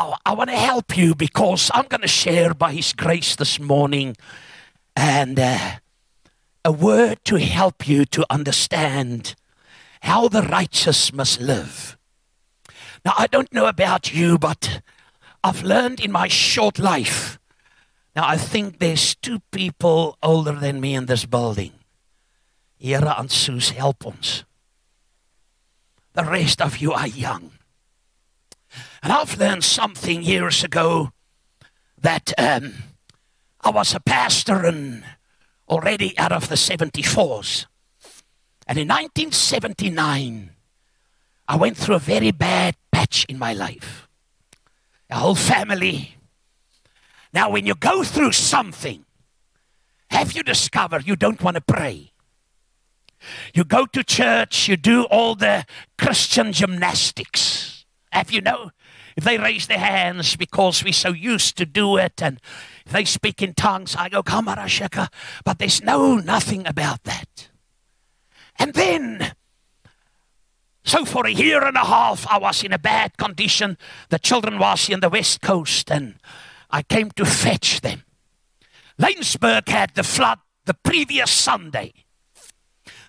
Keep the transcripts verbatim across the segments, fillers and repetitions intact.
Now, I want to help you because I'm going to share by His grace this morning and uh, a word to help you to understand how the righteous must live. Now, I don't know about you, but I've learned in my short life. Now, I think there's two people older than me in this building. Here and Suze, help ons. The rest of you are young. And I've learned something years ago that um, I was a pastor and already out of the seventy-fours. And in nineteen seventy-nine, I went through a very bad patch in my life. A whole family. Now, when you go through something, have you discovered you don't want to pray? You go to church, you do all the Christian gymnastics. Have you know? If they raise their hands because we're so used to do it, and if they speak in tongues, I go, Kamara sheka. But there's no nothing about that. And then, so for a year and a half, I was in a bad condition. The children was in the West Coast, and I came to fetch them. Lanesburg had the flood the previous Sunday.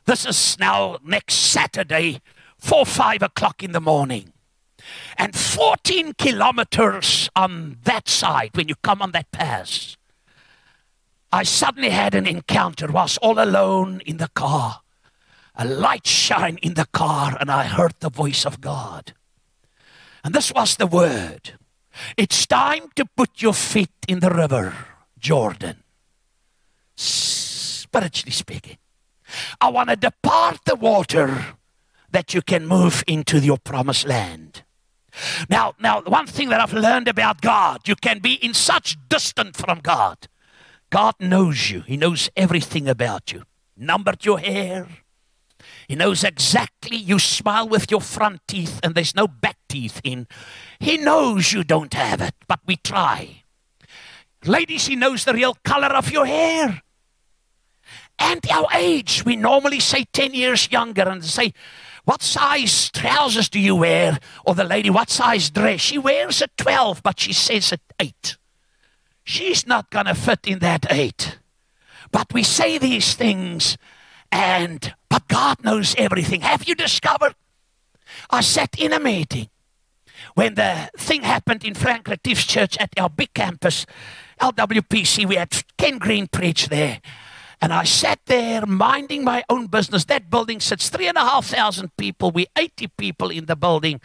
This is now next Saturday, four, five o'clock in the morning. And fourteen kilometers on that side, when you come on that pass, I suddenly had an encounter, was all alone in the car. A light shine in the car, and I heard the voice of God. And this was the word. It's time to put your feet in the river, Jordan. Spiritually speaking. I want to depart the water that you can move into your promised land. Now, now, one thing that I've learned about God, you can be in such distance from God. God knows you. He knows everything about you. Numbered your hair. He knows exactly you smile with your front teeth and there's no back teeth in. He knows you don't have it, but we try. Ladies, He knows the real color of your hair. And our age, we normally say ten years younger and say, what size trousers do you wear? Or the lady, what size dress? She wears a twelve, but she says at eight. She's not going to fit in that eight. But we say these things, and but God knows everything. Have you discovered? I sat in a meeting when the thing happened in Frank Latif's church at our big campus, L W P C. We had Ken Green preach there. And I sat there minding my own business. That building sits three and a half thousand people. We're eighty people in the building.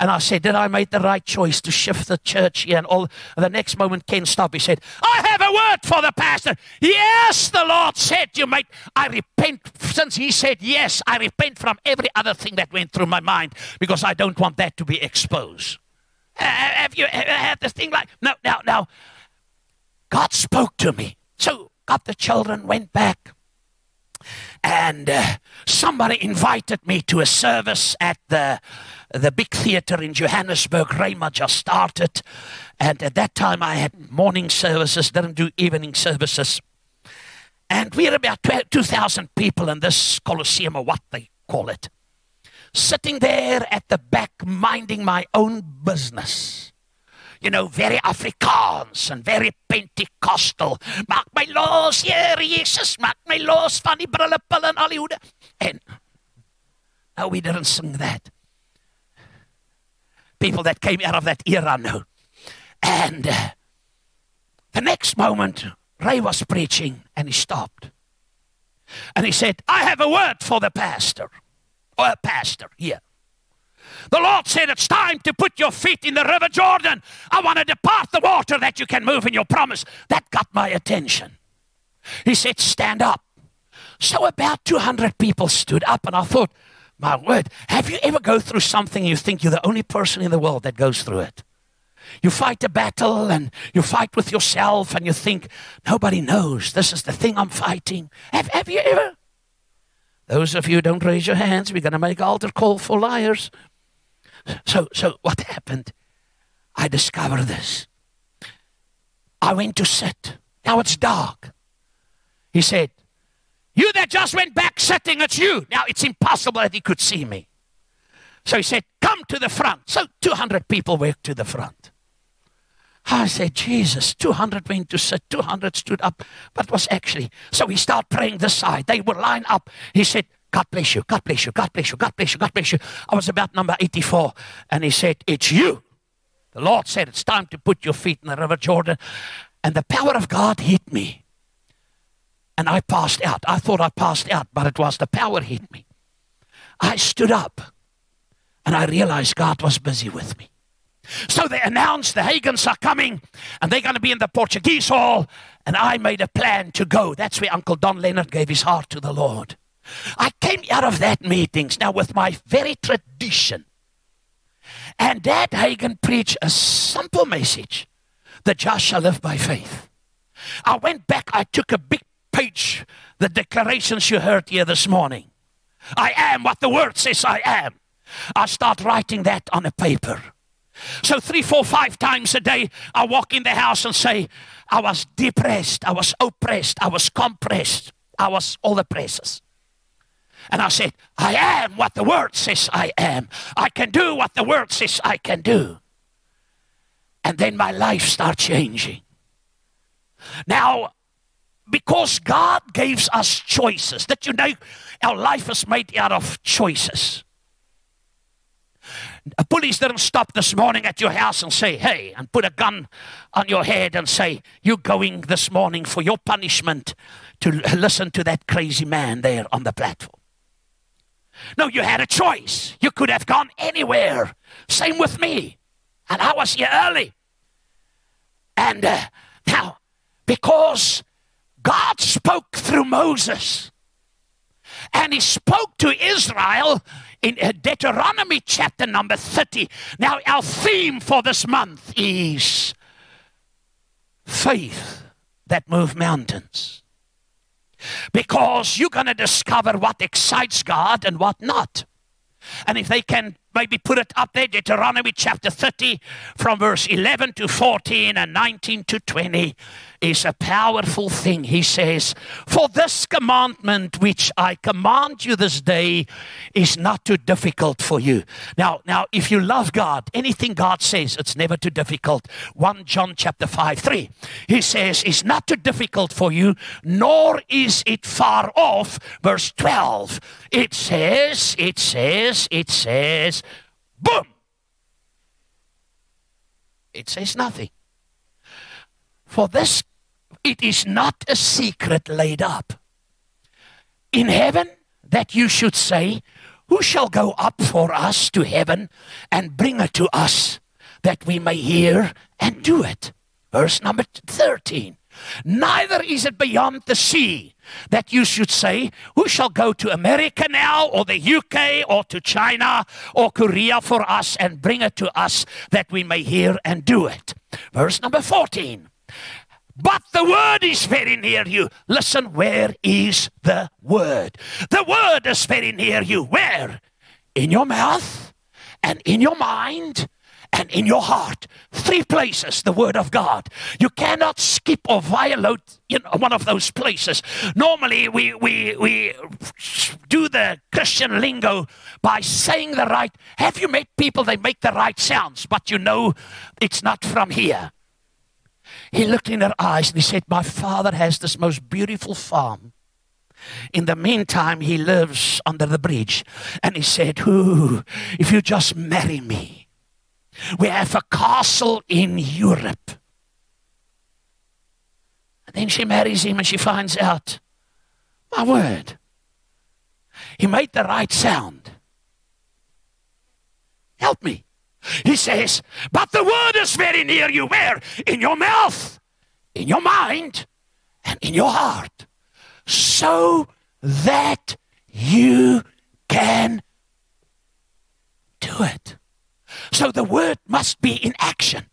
And I said, did I make the right choice to shift the church here? And all and the next moment, Ken stopped. He said, I have a word for the pastor. Yes, the Lord said you might. I repent. Since he said yes, I repent from every other thing that went through my mind because I don't want that to be exposed. Uh, have you ever had this thing like, no, no, no. God spoke to me. So, got the children, went back, and uh, somebody invited me to a service at the the big theater in Johannesburg. Rayma just started, and at that time I had morning services, didn't do evening services. And we're about two thousand people in this Colosseum, or what they call it, sitting there at the back minding my own business. You know, very Afrikaans and very Pentecostal. Maak my laws, Here, Jesus, maak my laws van die brillepill en al die hoede. And no, we didn't sing that. People that came out of that era know. And uh, the next moment, Ray was preaching and he stopped. And he said, I have a word for the pastor. Or a pastor here. The Lord said, it's time to put your feet in the river Jordan. I want to depart the water that you can move in your promise. That got my attention. He said, stand up. So about two hundred people stood up, and I thought, my word, have you ever go through something you think you're the only person in the world that goes through it? You fight a battle, and you fight with yourself, and you think, nobody knows. This is the thing I'm fighting. Have, have you ever? Those of you who don't raise your hands, we're going to make altar call for liars. So, so what happened? I discovered this. I went to sit. Now it's dark. He said, you that just went back sitting, it's you. Now it's impossible that he could see me. So he said, come to the front. So two hundred people went to the front. I said, Jesus, two hundred went to sit, two hundred stood up, but was actually. So we start praying this side. They would line up. He said, God bless you, God bless you, God bless you, God bless you, God bless you. I was about number eighty-four, and he said, it's you. The Lord said, it's time to put your feet in the River Jordan. And the power of God hit me. And I passed out. I thought I passed out, but it was the power hit me. I stood up, and I realized God was busy with me. So they announced the Hagans are coming, and they're going to be in the Portuguese hall. And I made a plan to go. That's where Uncle Don Leonard gave his heart to the Lord. I came out of that meetings now with my very tradition. And Dad Hagen preached a simple message, the just shall live by faith. I went back, I took a big page, the declarations you heard here this morning. I am what the word says I am. I start writing that on a paper. So three, four, five times a day, I walk in the house and say, I was depressed, I was oppressed, I was compressed, I was all oppressors. And I said, I am what the word says I am. I can do what the word says I can do. And then my life starts changing. Now, because God gives us choices, that you know, our life is made out of choices. A police didn't stop this morning at your house and say, hey, and put a gun on your head and say, you're going this morning for your punishment to listen to that crazy man there on the platform. No, you had a choice. You could have gone anywhere. Same with me. And I was here early. And uh, now, because God spoke through Moses, and he spoke to Israel in Deuteronomy chapter number thirty. Now, our theme for this month is faith that moves mountains. Because you're going to discover what excites God and what not. And if they can maybe put it up there, Deuteronomy chapter thirty from verse eleven to fourteen and nineteen to twenty is a powerful thing. He says, for this commandment which I command you this day is not too difficult for you. Now, now if you love God, anything God says, it's never too difficult. First John chapter five, three. He says, it's not too difficult for you, nor is it far off. Verse twelve. It says, it says, it says, boom. It says nothing. For this, it is not a secret laid up in heaven that you should say, who shall go up for us to heaven and bring it to us that we may hear and do it? Verse number thirteen. Neither is it beyond the sea that you should say, who shall go to America now, or the U K, or to China, or Korea for us, and bring it to us that we may hear and do it. Verse number fourteen. But the word is very near you. Listen, where is the word? The word is very near you. Where? In your mouth, and in your mind, and in your heart. Three places, the word of God. You cannot skip or violate, you know, one of those places. Normally, we, we, we do the Christian lingo by saying the right. Have you met people, they make the right sounds, but you know it's not from here. He looked in her eyes and he said, my father has this most beautiful farm. In the meantime, he lives under the bridge. And he said, ooh, if you just marry me, we have a castle in Europe. And then she marries him and she finds out, my word, he made the right sound. Help me. He says, but the word is very near you. Where? In your mouth, in your mind, and in your heart. So that you can do it. So the word must be in action.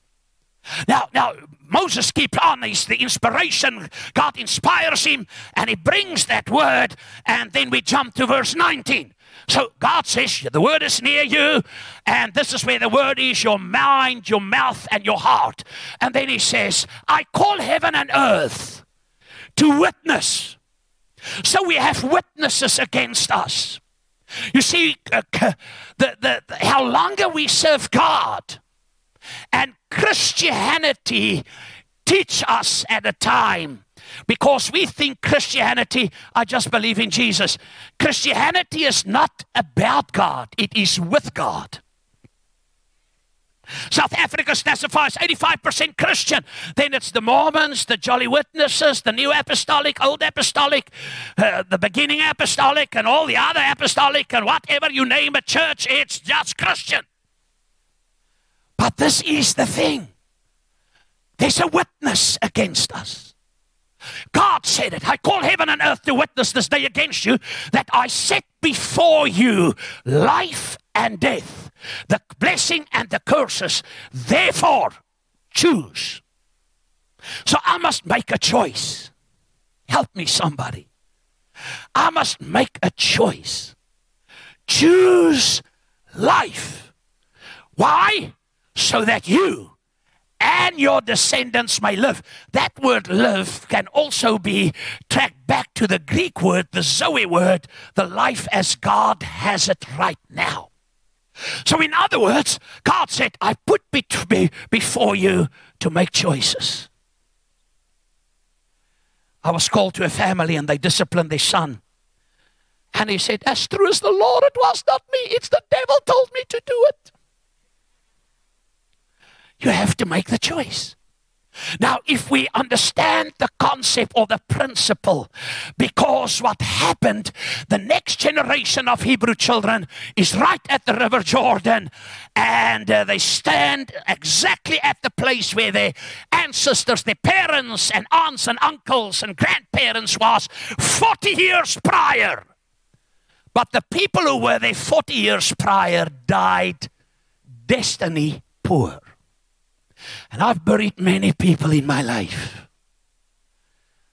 Now, now Moses keeps on. He's the inspiration. God inspires him and he brings that word. And then we jump to verse nineteen. So God says, the word is near you. And this is where the word is, your mind, your mouth, and your heart. And then he says, I call heaven and earth to witness. So we have witnesses against us. You see, uh, the, the, the, how longer we serve God and Christianity teach us at a time, because we think Christianity, I just believe in Jesus. Christianity is not about God, it is with God. South Africa classifies eighty-five percent Christian. Then it's the Mormons, the Jolly Witnesses, the New Apostolic, Old Apostolic, uh, the Beginning Apostolic, and all the other apostolic, and whatever you name a church, it's just Christian. But this is the thing. There's a witness against us. God said it. I call heaven and earth to witness this day against you, that I set before you life and death, the blessing and the curses. Therefore, choose. So I must make a choice. Help me, somebody. I must make a choice. Choose life. Why? So that you and your descendants may live. That word live can also be tracked back to the Greek word, the Zoe word, the life as God has it right now. So in other words, God said, I put be be before you to make choices. I was called to a family and they disciplined their son. And he said, as true as the Lord, it was not me. It's the devil told me to do it. You have to make the choice. Now, if we understand the concept or the principle, because what happened, the next generation of Hebrew children is right at the River Jordan, and uh, they stand exactly at the place where their ancestors, their parents and aunts and uncles and grandparents was forty years prior. But the people who were there forty years prior died destiny poor. And I've buried many people in my life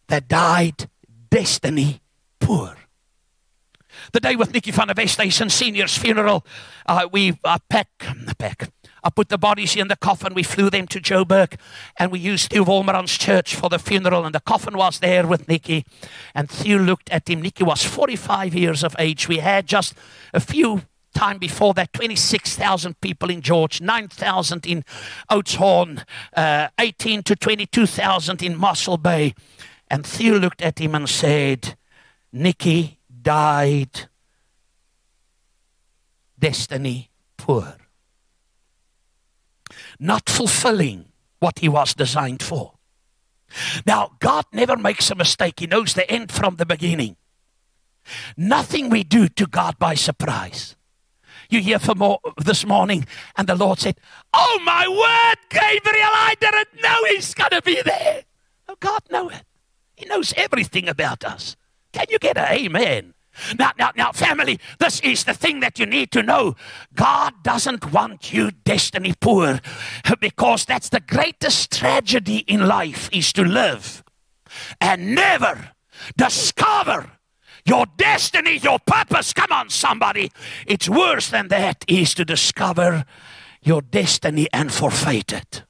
that died destiny poor. The day with Nikki Van der Senior's funeral, uh, we uh, pack, pack, I put the bodies in the coffin. We flew them to Joburg, and we used Theo Volmerans' church for the funeral, and the coffin was there with Nicky. And Theo looked at him. Nicky was forty-five years of age. We had just a few time before that, twenty-six thousand people in George, nine thousand in Oats Horn, uh, eighteen to twenty-two thousand in Mussel Bay. And Theo looked at him and said, Nicky died destiny poor. Not fulfilling what he was designed for. Now, God never makes a mistake. He knows the end from the beginning. Nothing we do to God by surprise. You hear for more this morning, and the Lord said, oh my word, Gabriel, I didn't know he's going to be there. Oh, God knows it. He knows everything about us. Can you get an amen? Now, now, now, family, this is the thing that you need to know. God doesn't want you destiny poor, because that's the greatest tragedy in life, is to live and never discover your destiny, your purpose. Come on, somebody. It's worse than that, is to discover your destiny and forfeit it.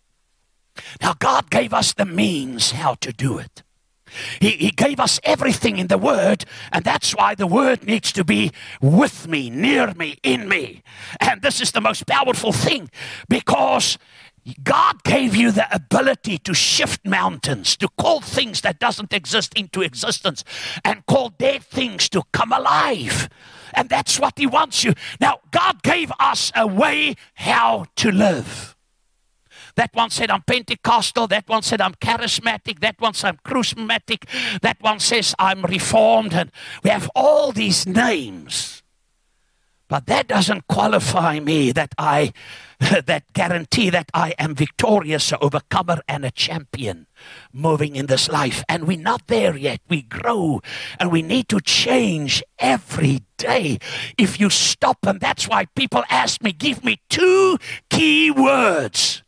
Now, God gave us the means how to do it. He, he gave us everything in the Word, and that's why the Word needs to be with me, near me, in me. And this is the most powerful thing, because God gave you the ability to shift mountains, to call things that doesn't exist into existence, and call dead things to come alive. And that's what He wants you. Now, God gave us a way how to live. That one said, I'm Pentecostal. That one said, I'm charismatic. That one said, I'm charismatic. That one says, I'm reformed. And we have all these names. But that doesn't qualify me, that I, that guarantee that I am victorious, an overcomer and a champion moving in this life. And we're not there yet. We grow and we need to change every day. If you stop, and that's why people ask me, give me two key words.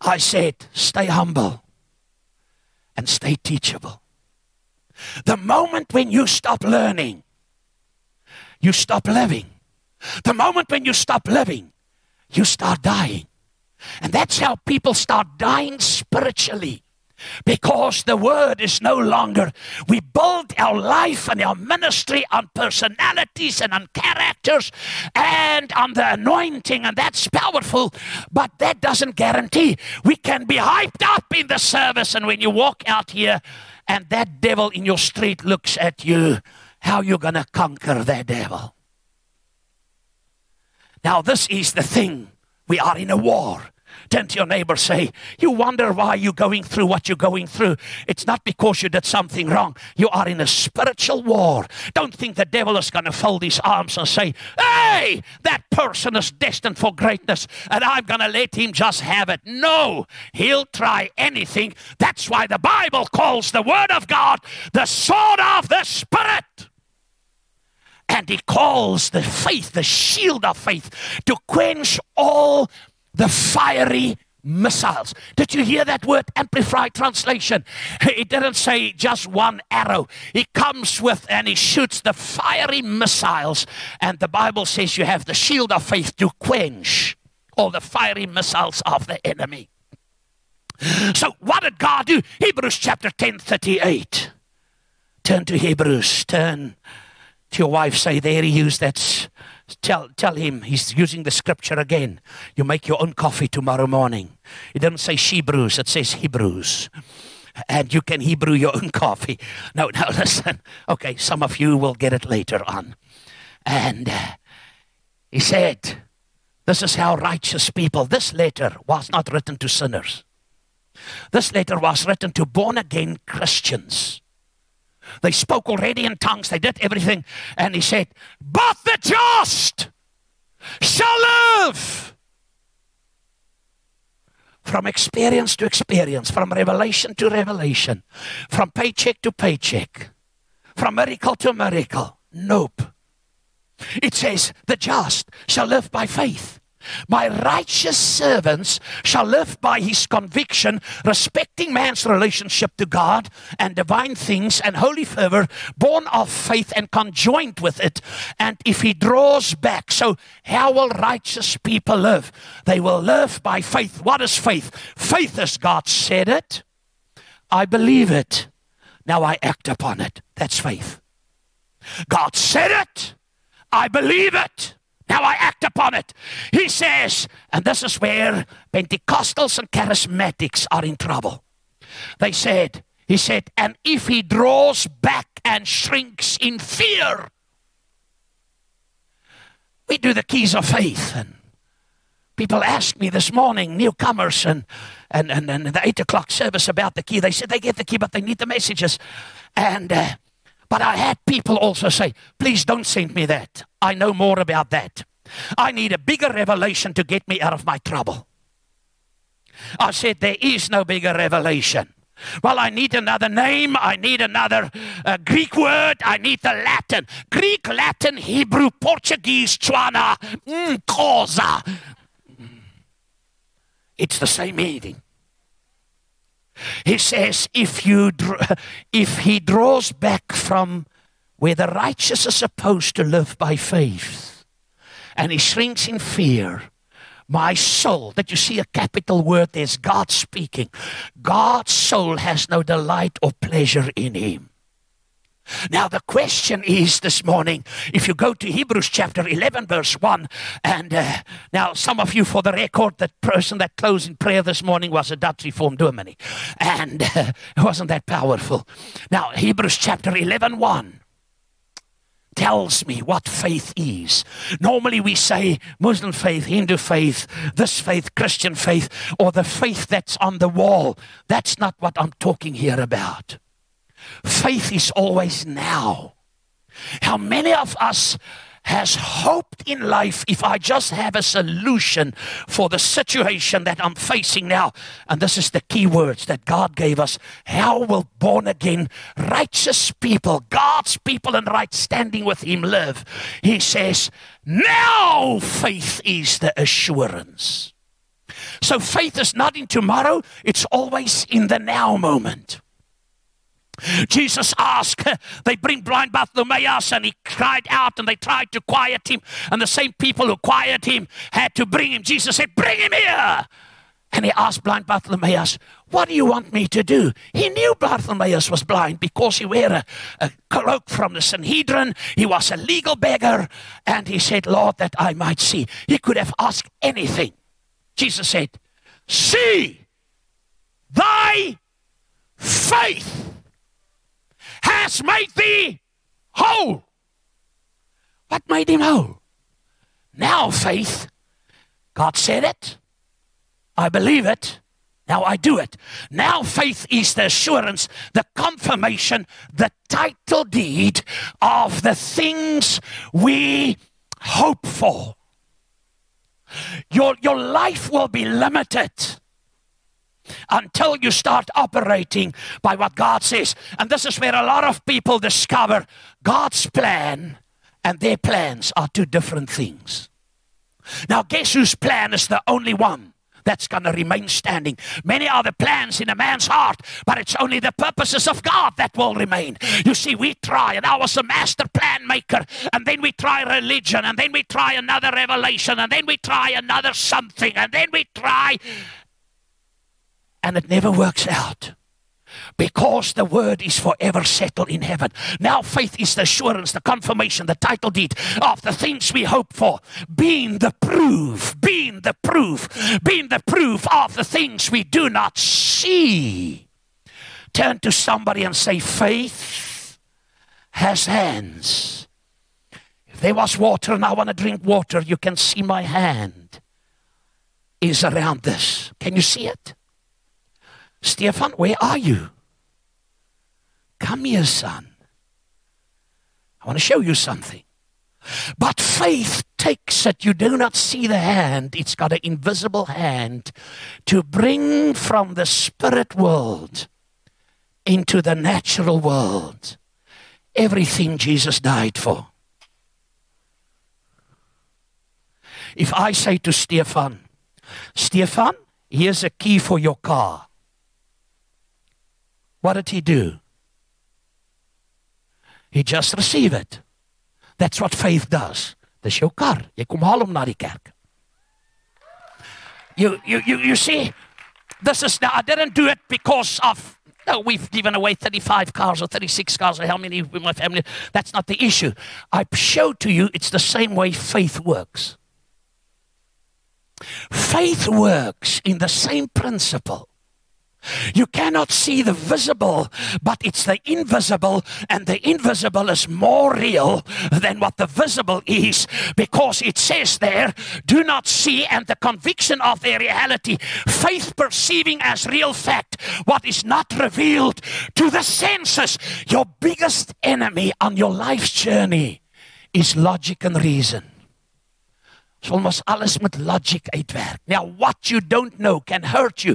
I said, stay humble and stay teachable. The moment when you stop learning, you stop living. The moment when you stop living, you start dying. And that's how people start dying spiritually. Because the word is no longer, we build our life and our ministry on personalities and on characters and on the anointing, and that's powerful, but that doesn't guarantee. We can be hyped up in the service, and when you walk out here and that devil in your street looks at you, how you're gonna conquer that devil? Now this is the thing, we are in a war. Turn to your neighbor, say, you wonder why you're going through what you're going through. It's not because you did something wrong. You are in a spiritual war. Don't think the devil is going to fold his arms and say, hey, that person is destined for greatness and I'm going to let him just have it. No, he'll try anything. That's why the Bible calls the word of God the sword of the Spirit. And he calls the faith, the shield of faith, to quench all the fiery missiles. Did you hear that word? Amplified translation. He didn't say just one arrow. He comes with and he shoots the fiery missiles. And the Bible says you have the shield of faith to quench all the fiery missiles of the enemy. So what did God do? Hebrews chapter ten, thirty-eight. Turn to Hebrews. Turn to your wife. Say, there he used that. Tell, tell him, he's using the scripture again. You make your own coffee tomorrow morning. It doesn't say Shebrews, it says Hebrews. And you can Hebrew your own coffee. No, no, listen. Okay, some of you will get it later on. And uh, he said, this is how righteous people, this letter was not written to sinners. This letter was written to born-again Christians. They spoke already in tongues. They did everything. And he said, but the just shall live. From experience to experience, from revelation to revelation, from paycheck to paycheck, from miracle to miracle. Nope. It says, the just shall live by faith. My righteous servants shall live by his conviction, respecting man's relationship to God and divine things and holy fervor, born of faith and conjoined with it. And if he draws back, so how will righteous people live? They will live by faith. What is faith? Faith is God said it. I believe it. Now I act upon it. That's faith. God said it. I believe it. Now I act upon it. He says, and this is where Pentecostals and charismatics are in trouble. They said, he said, and if he draws back and shrinks in fear, we do the keys of faith. And people asked me this morning, newcomers, and, and, and, and the eight o'clock service about the key. They said they get the key, but they need the messages. And... Uh, But I had people also say, please don't send me that. I know more about that. I need a bigger revelation to get me out of my trouble. I said, there is no bigger revelation. Well, I need another name. I need another uh, Greek word. I need the Latin. Greek, Latin, Hebrew, Portuguese, Tswana, mm, Kosa. It's the same meaning. He says, if, you, if he draws back from where the righteous are supposed to live by faith, and he shrinks in fear, my soul, that you see a capital word, there's God speaking. God's soul has no delight or pleasure in him. Now the question is this morning, if you go to Hebrews chapter eleven verse one, and uh, now some of you, for the record, that person that closed in prayer this morning was a Dutch Reformed Dominee, and uh, it wasn't that powerful. Now Hebrews chapter eleven, one tells me what faith is. Normally we say Muslim faith, Hindu faith, this faith, Christian faith, or the faith that's on the wall. That's not what I'm talking here about. Faith is always now. How many of us has hoped in life, if I just have a solution for the situation that I'm facing now? And this is the key words that God gave us. How will born again righteous people, God's people in right standing with him, live? He says, now faith is the assurance. So faith is not in tomorrow, it's always in the now moment. Jesus asked, they bring blind Bartimaeus, and he cried out, and they tried to quiet him, and the same people who quieted him had to bring him. Jesus said, bring him here. And he asked blind Bartimaeus, what do you want me to do? He knew Bartimaeus was blind because he wore a, a cloak from the Sanhedrin. He was a legal beggar. And he said, Lord, that I might see. He could have asked anything. Jesus said, see, thy faith has made thee whole. What made him whole? Now faith, God said it. I believe it, now I do it. Now faith is the assurance, the confirmation, the title deed of the things we hope for. Your, your life will be limited until you start operating by what God says. And this is where a lot of people discover God's plan and their plans are two different things. Now guess whose plan is the only one that's going to remain standing? Many are the plans in a man's heart, but it's only the purposes of God that will remain. You see, we try, and I was a master plan maker, and then we try religion, and then we try another revelation, and then we try another something, and then we try, and it never works out. Because the word is forever settled in heaven. Now faith is the assurance, the confirmation, the title deed of the things we hope for. Being the proof, being the proof, being the proof of the things we do not see. Turn to somebody and say, faith has hands. If there was water and I want to drink water, you can see my hand is around this. Can you see it? Stefan, where are you? Come here, son. I want to show you something. But faith takes it. You do not see the hand. It's got an invisible hand to bring from the spirit world into the natural world everything Jesus died for. If I say to Stefan, Stefan, here's a key for your car. What did he do? He just received it. That's what faith does. Dis jou kar. Jy kom haal hom na die kerk. You, you, you, you see, this is now, I didn't do it because of, no, we've given away thirty-five cars or thirty-six cars or how many with my family. That's not the issue. I show to you it's the same way faith works. Faith works in the same principle. You cannot see the visible, but it's the invisible, and the invisible is more real than what the visible is, because it says there, do not see, and the conviction of their reality, faith perceiving as real fact what is not revealed to the senses. Your biggest enemy on your life's journey is logic and reason. So almost alles met logic uitwerk. Now what you don't know can hurt you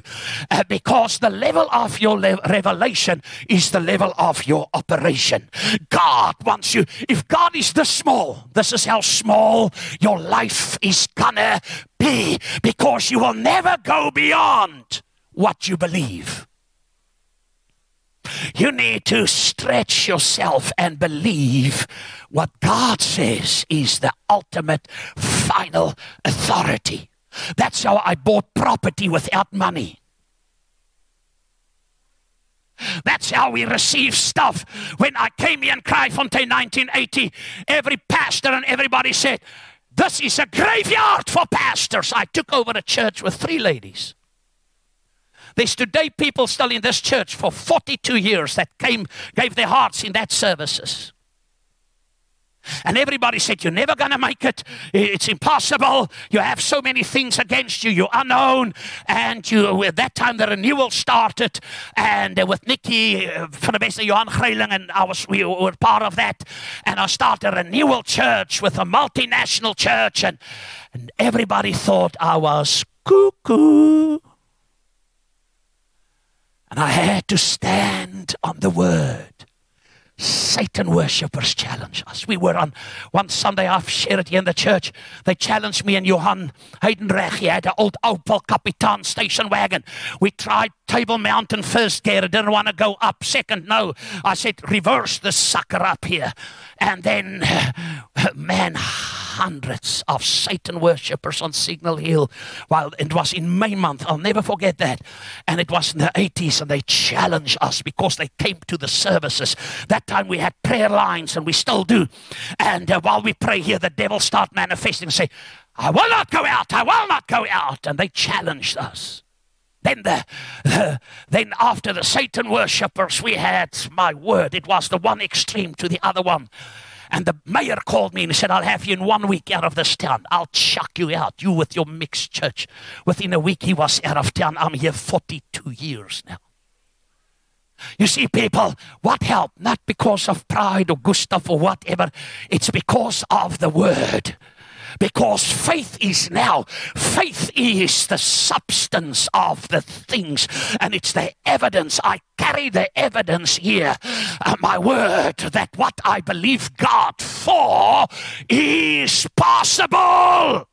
uh, because the level of your le revelation is the level of your operation. God wants you. If God is this small, this is how small your life is gonna be, because you will never go beyond what you believe. You need to stretch yourself and believe what God says is the ultimate final authority. That's how I bought property without money. That's how we receive stuff. When I came here in Kraaifontein nineteen eighty, every pastor and everybody said, this is a graveyard for pastors. I took over a church with three ladies. There's today people still in this church for forty-two years that came, gave their hearts in that services. And everybody said, you're never going to make it. It's impossible. You have so many things against you. You're unknown. And you, at that time, the renewal started. And uh, with Nicky, uh, Van der Senior, Johan Greiling, and I was, we were part of that. And I started a renewal church with a multinational church. And, and everybody thought I was cuckoo. And I had to stand on the word. Satan worshippers challenged us. We were on one Sunday, I've shared it here in the church. They challenged me and Johan Heidenreich. He had an old Opel Kapitan station wagon. We tried Table Mountain first gear. I didn't want to go up. Second, no. I said, reverse this sucker up here. And then, man, hundreds of Satan worshippers on Signal Hill. While it was in May month, I'll never forget that. And it was in the eighties, and they challenged us because they came to the services. That time we had prayer lines, and we still do. And uh, while we pray here, the devil start manifesting and say, I will not go out, I will not go out. And they challenged us. Then, the, the, then after the Satan worshippers, we had, my word, it was the one extreme to the other one. And the mayor called me and he said, I'll have you in one week out of this town. I'll chuck you out, you with your mixed church. Within a week, he was out of town. I'm here forty-two years now. You see, people, what help? Not because of pride or Gustav or whatever. It's because of the word. Because faith is now, faith is the substance of the things, and it's the evidence. I carry the evidence here, uh, my word, that what I believe God for is possible.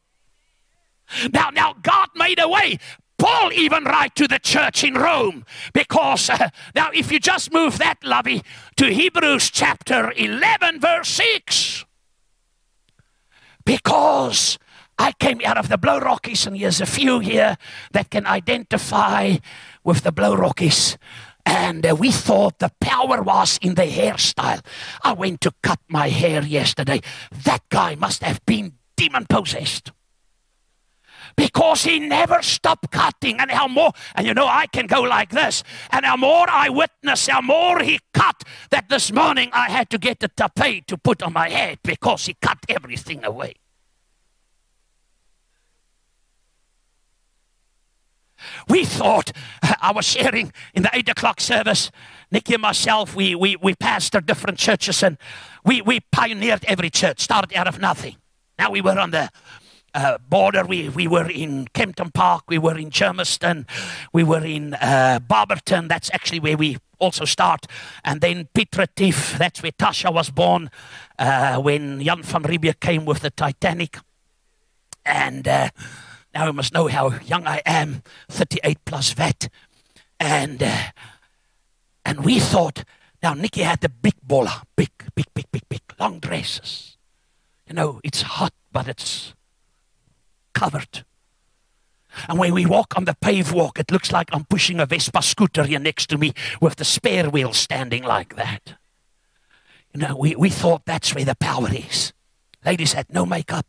Now, now God made a way. Paul even write to the church in Rome, because uh, now if you just move that, lovey, to Hebrews chapter eleven, verse six. Because I came out of the Blow Rockies, and there's a few here that can identify with the Blow Rockies. And uh, we thought the power was in the hairstyle. I went to cut my hair yesterday. That guy must have been demon-possessed. Because he never stopped cutting. And how more, and you know I can go like this. And how more I witness, how more he cut, that this morning I had to get the tapete to put on my head because he cut everything away. We thought, I was sharing in the eight o'clock service, Nicky and myself, we, we, we pastored different churches, and we, we pioneered every church, started out of nothing. Now we were on the Uh, border, we, we were in Kempton Park, we were in Germiston, we were in uh, Barberton, that's actually where we also start, and then Piet Retief, that's where Tasha was born, uh, when Jan van Riebeeck came with the Titanic. And uh, now you must know how young I am, thirty-eight plus vet, and uh, and we thought, now Nicky had the big baller, big, big, big, big, big, long dresses, you know, it's hot, but it's covered. And when we walk on the pave walk, it looks like I'm pushing a Vespa scooter here next to me with the spare wheel standing like that. You know, we, we thought that's where the power is. Ladies had no makeup.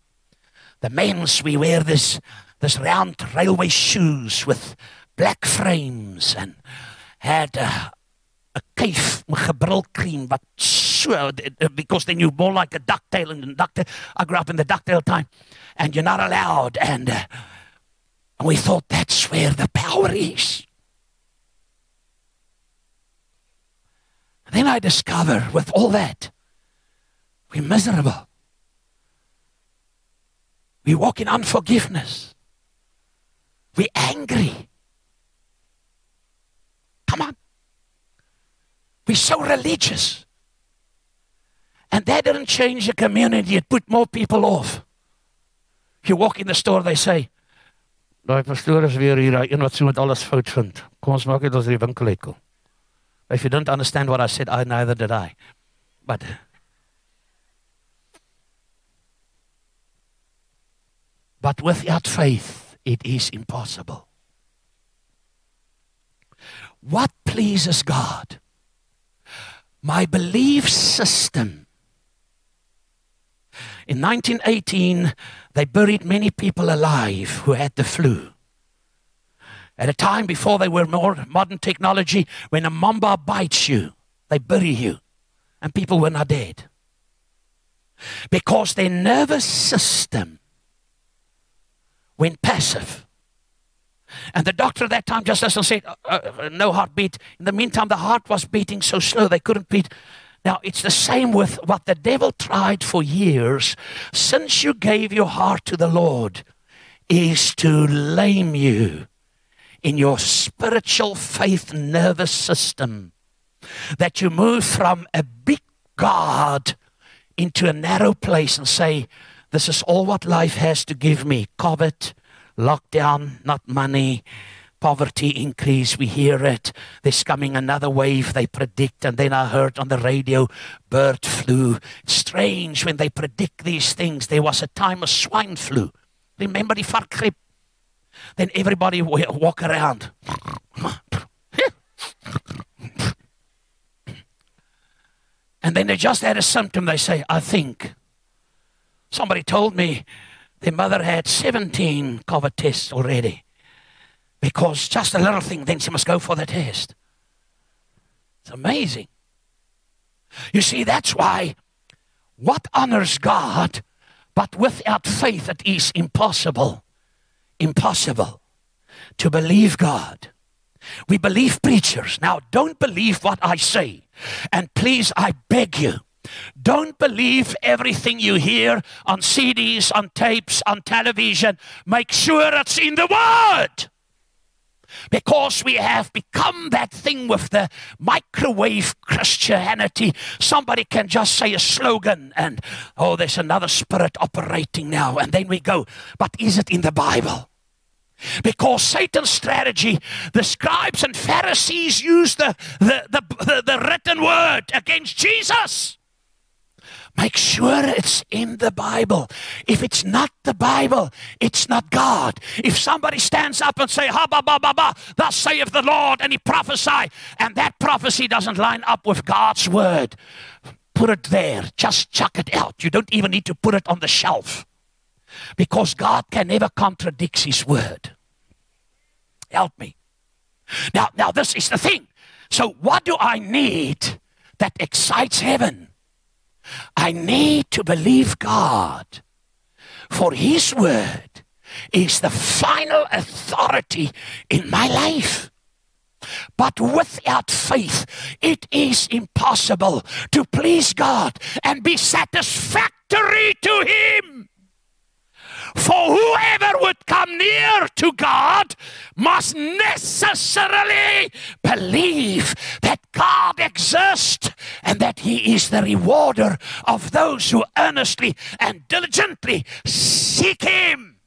The men's, we wear this, this round railway shoes with black frames, and had a, a cave gebril cream, but so, because then you're more like a ducktail. And ducktail, I grew up in the ducktail time. And you're not allowed. And, uh, and we thought that's where the power is. And then I discovered with all that, we're miserable. We walk in unforgiveness. We're angry. Come on. We're so religious. And that didn't change the community. It put more people off. You walk in the store, they say, daai pastoor is weer hier, een wat so met alles fout vind. Kom ons maak dit ons die winkel uitkom. If you don't understand what I said, I neither did I. But but without faith, it is impossible. What pleases God? My belief system. In nineteen eighteen, they buried many people alive who had the flu. At a time before they were more modern technology, when a mamba bites you, they bury you, and people were not dead. Because their nervous system went passive. And the doctor at that time just listened and said, uh, uh, no heartbeat. In the meantime, the heart was beating so slow they couldn't beat. Now, it's the same with what the devil tried for years since you gave your heart to the Lord, is to lame you in your spiritual faith nervous system, that you move from a big God into a narrow place and say, this is all what life has to give me. Covid, lockdown, not money, poverty increase. We hear it. There's coming another wave, they predict. And then I heard on the radio, bird flu. It's strange when they predict these things. There was a time of swine flu. Remember the varkgriep? Then everybody walk around. And then they just had a symptom. They say, I think. Somebody told me their mother had seventeen COVID tests already. Because just a little thing, then she must go for the test. It's amazing. You see, that's why what honors God, but without faith it is impossible, impossible to believe God. We believe preachers. Now, don't believe what I say. And please, I beg you, don't believe everything you hear on C Ds, on tapes, on television. Make sure it's in the Word. Because we have become that thing with the microwave Christianity. Somebody can just say a slogan and, oh, there's another spirit operating now. And then we go, but is it in the Bible? Because Satan's strategy, the scribes and Pharisees used the, the, the, the, the written word against Jesus. Make sure it's in the Bible. If it's not the Bible, it's not God. If somebody stands up and say, ha, ba, ba, ba, ba, thus saith the Lord, and he prophesy, and that prophecy doesn't line up with God's word, put it there. Just chuck it out. You don't even need to put it on the shelf. Because God can never contradict his word. Help me. Now, now this is the thing. So what do I need that excites heaven? I need to believe God, for his word is the final authority in my life. But without faith, it is impossible to please God and be satisfactory to him. For whoever would come near to God must necessarily believe that God exists and that he is the rewarder of those who earnestly and diligently seek him.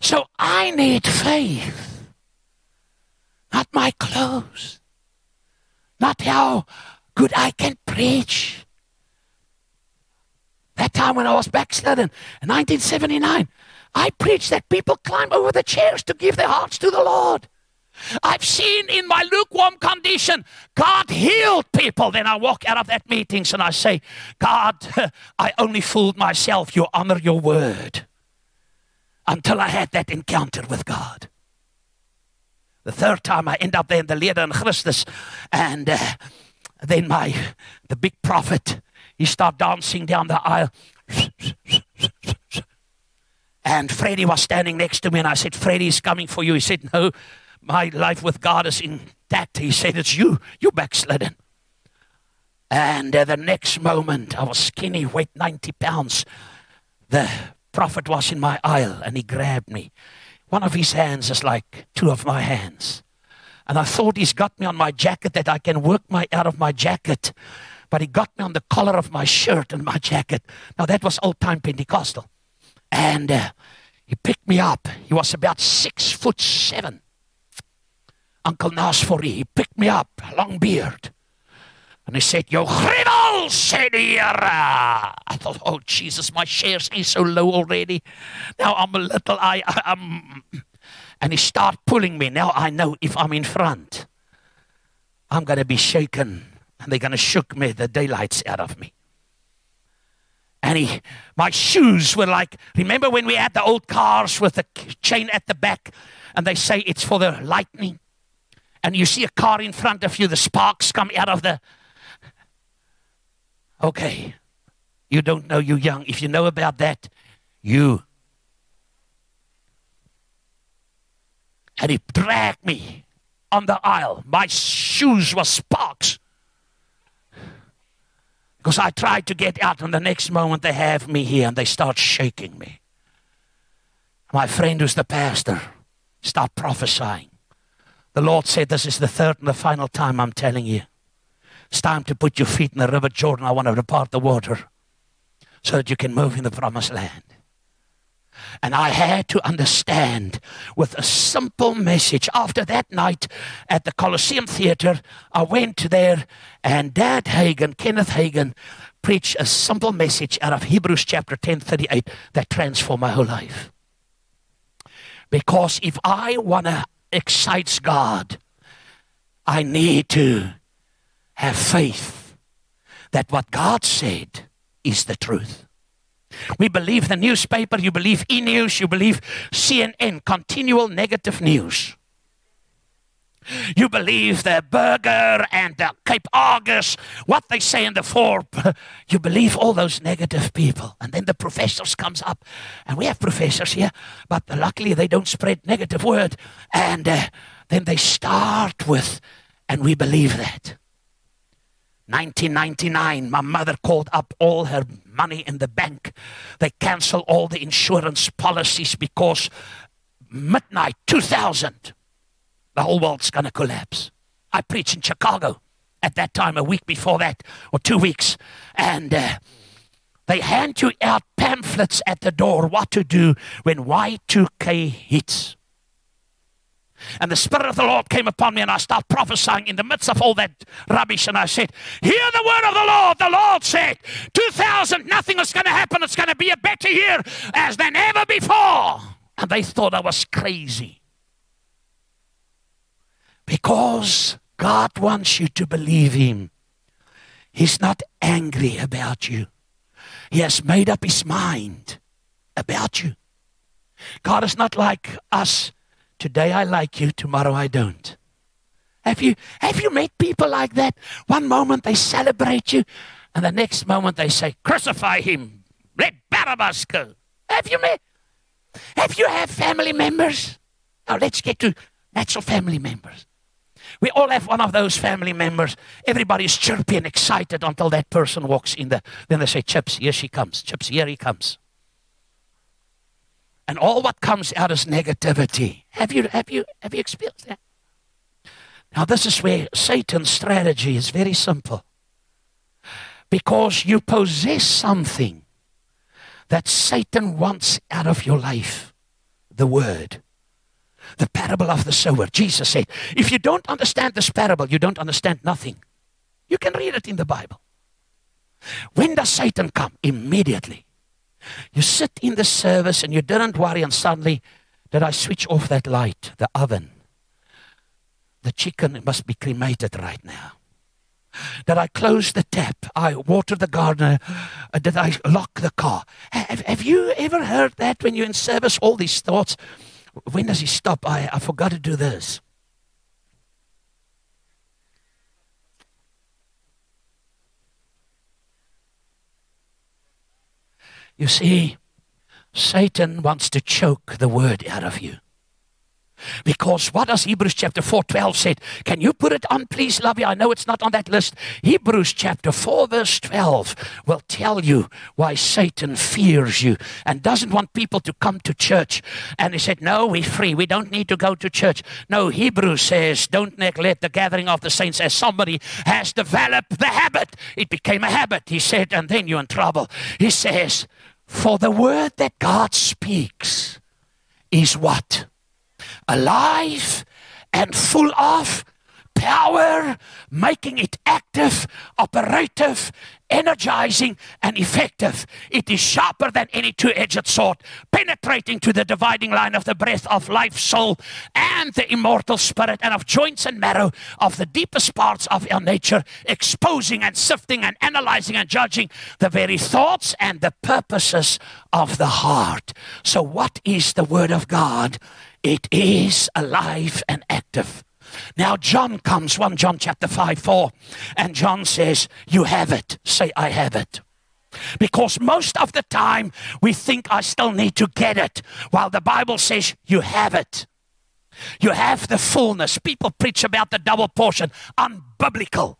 So I need faith, not my clothes, not how good I can preach. That time when I was backslidden in nineteen seventy-nine, I preached that people climb over the chairs to give their hearts to the Lord. I've seen in my lukewarm condition, God healed people. Then I walk out of that meetings and I say, God, I only fooled myself. You honor your word. Until I had that encounter with God. The third time I end up there in the Leader in Christus. And uh, then my the big prophet, he started dancing down the aisle. And Freddie was standing next to me and I said, Freddie is coming for you. He said, no, my life with God is intact. He said, it's you. You backslidden. And uh, the next moment, I was skinny, weight ninety pounds. The prophet was in my aisle and he grabbed me. One of his hands is like two of my hands. And I thought he's got me on my jacket that I can work my out of my jacket. But he got me on the collar of my shirt and my jacket. Now, that was old-time Pentecostal. And uh, he picked me up. He was about six foot seven. Uncle Nasfori, he picked me up, long beard. And he said, yo, grivel, senora. I thought, oh, Jesus, my shares is so low already. Now I'm a little, I, I, I'm... And he started pulling me. Now I know if I'm in front, I'm going to be shaken. And they're going to shook me, the daylights out of me. And he, my shoes were like, remember when we had the old cars with the chain at the back? And they say it's for the lightning. And you see a car in front of you, the sparks come out of the... Okay, you don't know, you're young. If you know about that, you... And he dragged me on the aisle. My shoes were sparks. Because I tried to get out and the next moment they have me here and they start shaking me. My friend who's the pastor start prophesying. The Lord said, this is the third and the final time I'm telling you. It's time to put your feet in the river Jordan. I want to depart the water so that you can move in the promised land. And I had to understand with a simple message. After that night at the Colosseum Theatre, I went there and Dad Hagen, Kenneth Hagen, preached a simple message out of Hebrews chapter ten thirty-eight that transformed my whole life. Because if I want to excite God, I need to have faith that what God said is the truth. We believe the newspaper, you believe E-News, you believe C N N, continual negative news. You believe the Burger and the Cape Argus, what they say in the Forbes. You believe all those negative people. And then the professors comes up. And we have professors here, but luckily they don't spread negative word. And uh, then they start with, and we believe that. nineteen ninety-nine, my mother called up all her money in the bank. They canceled all the insurance policies because midnight two thousand, the whole world's going to collapse. I preached in Chicago at that time, a week before that, or two weeks. And uh, they hand you out pamphlets at the door, what to do when Y two K hits. And the Spirit of the Lord came upon me and I started prophesying in the midst of all that rubbish. And I said, hear the word of the Lord. The Lord said, two thousand, nothing is going to happen. It's going to be a better year as than ever before. And they thought I was crazy. Because God wants you to believe Him. He's not angry about you. He has made up His mind about you. God is not like us. Today I like you, tomorrow I don't. Have you, have you met people like that? One moment they celebrate you, and the next moment they say, crucify him, let Barabbas go. Have you met? Have you had family members? Now let's get to natural family members. We all have one of those family members. Everybody's chirpy and excited until that person walks in. The, then they say, Chips, here she comes. Chips, here he comes. And all what comes out is negativity. Have you, have you, have you experienced that? Now this is where Satan's strategy is very simple. Because you possess something that Satan wants out of your life. The word. The parable of the sower. Jesus said, if you don't understand this parable, you don't understand nothing. You can read it in the Bible. When does Satan come? Immediately. You sit in the service and you didn't worry, and suddenly, did I switch off that light, the oven? The chicken must be cremated right now. Did I close the tap? I watered the garden. Uh, did I lock the car? Have, have you ever heard that when you're in service, all these thoughts? When does he stop? I, I forgot to do this. You see, Satan wants to choke the word out of you. Because what does Hebrews chapter four, twelve said? Can you put it on, please, Lovey? I know it's not on that list. Hebrews chapter four, verse twelve will tell you why Satan fears you and doesn't want people to come to church. And he said, no, we're free. We don't need to go to church. No, Hebrews says, don't neglect the gathering of the saints, as somebody has developed the habit. It became a habit, he said, and then you're in trouble. He says, for the word that God speaks is what? Alive and full of power, making it active, operative, energizing, and effective. It is sharper than any two-edged sword, penetrating to the dividing line of the breath of life, soul, and the immortal spirit, and of joints and marrow, of the deepest parts of our nature, exposing and sifting and analyzing and judging the very thoughts and the purposes of the heart. So what is the word of God? It is alive and active. Now John comes, First John chapter five, four, and John says, you have it. Say, I have it. Because most of the time we think I still need to get it, while the Bible says, you have it. You have the fullness. People preach about the double portion. Unbiblical.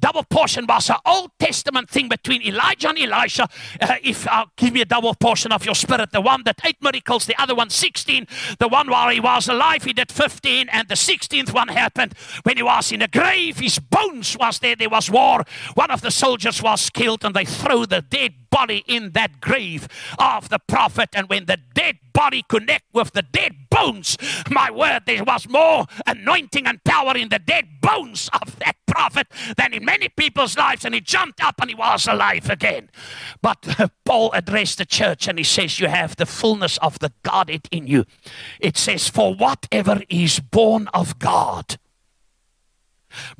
Double portion, boss. An Old Testament thing between Elijah and Elisha. Uh, if I'll give me a double portion of your spirit. The one that eight miracles, the other one sixteen. The one while he was alive, he did fifteen. And the sixteenth one happened when he was in the grave. His bones was there. There was war. One of the soldiers was killed and they threw the dead body in that grave of the prophet. And when the dead body connect with the dead bones, my word, there was more anointing and power in the dead bones of that prophet than in many people's lives. And he jumped up and he was alive again. But uh, Paul addressed the church and he says, you have the fullness of the Godhead in you. It says, for whatever is born of God.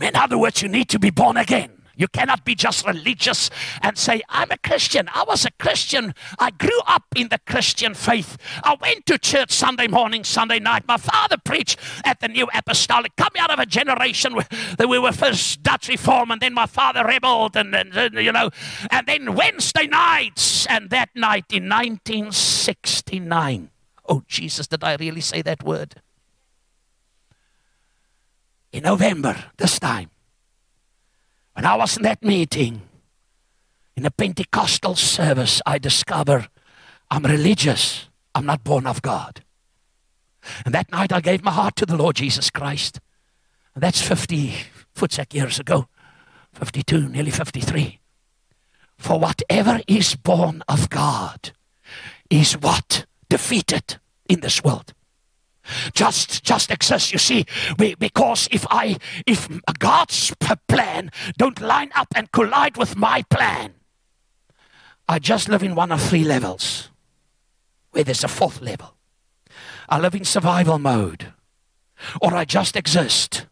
In other words, you need to be born again. You cannot be just religious and say, I'm a Christian. I was a Christian. I grew up in the Christian faith. I went to church Sunday morning, Sunday night. My father preached at the New Apostolic. Coming out of a generation where we were first Dutch Reform, and then my father rebelled, and, and, and you know, and then Wednesday nights, and that night in nineteen sixty-nine. Oh, Jesus, did I really say that word? In November, this time. When I was in that meeting, in a Pentecostal service, I discovered I'm religious. I'm not born of God. And that night I gave my heart to the Lord Jesus Christ. And that's fifty footsack years ago, fifty-two, nearly fifty-three. For whatever is born of God is what? Defeated in this world. Just, just exist, you see, we, because if I, if God's plan don't line up and collide with my plan, I just live in one of three levels, where there's a fourth level. I live in survival mode, or I just exist,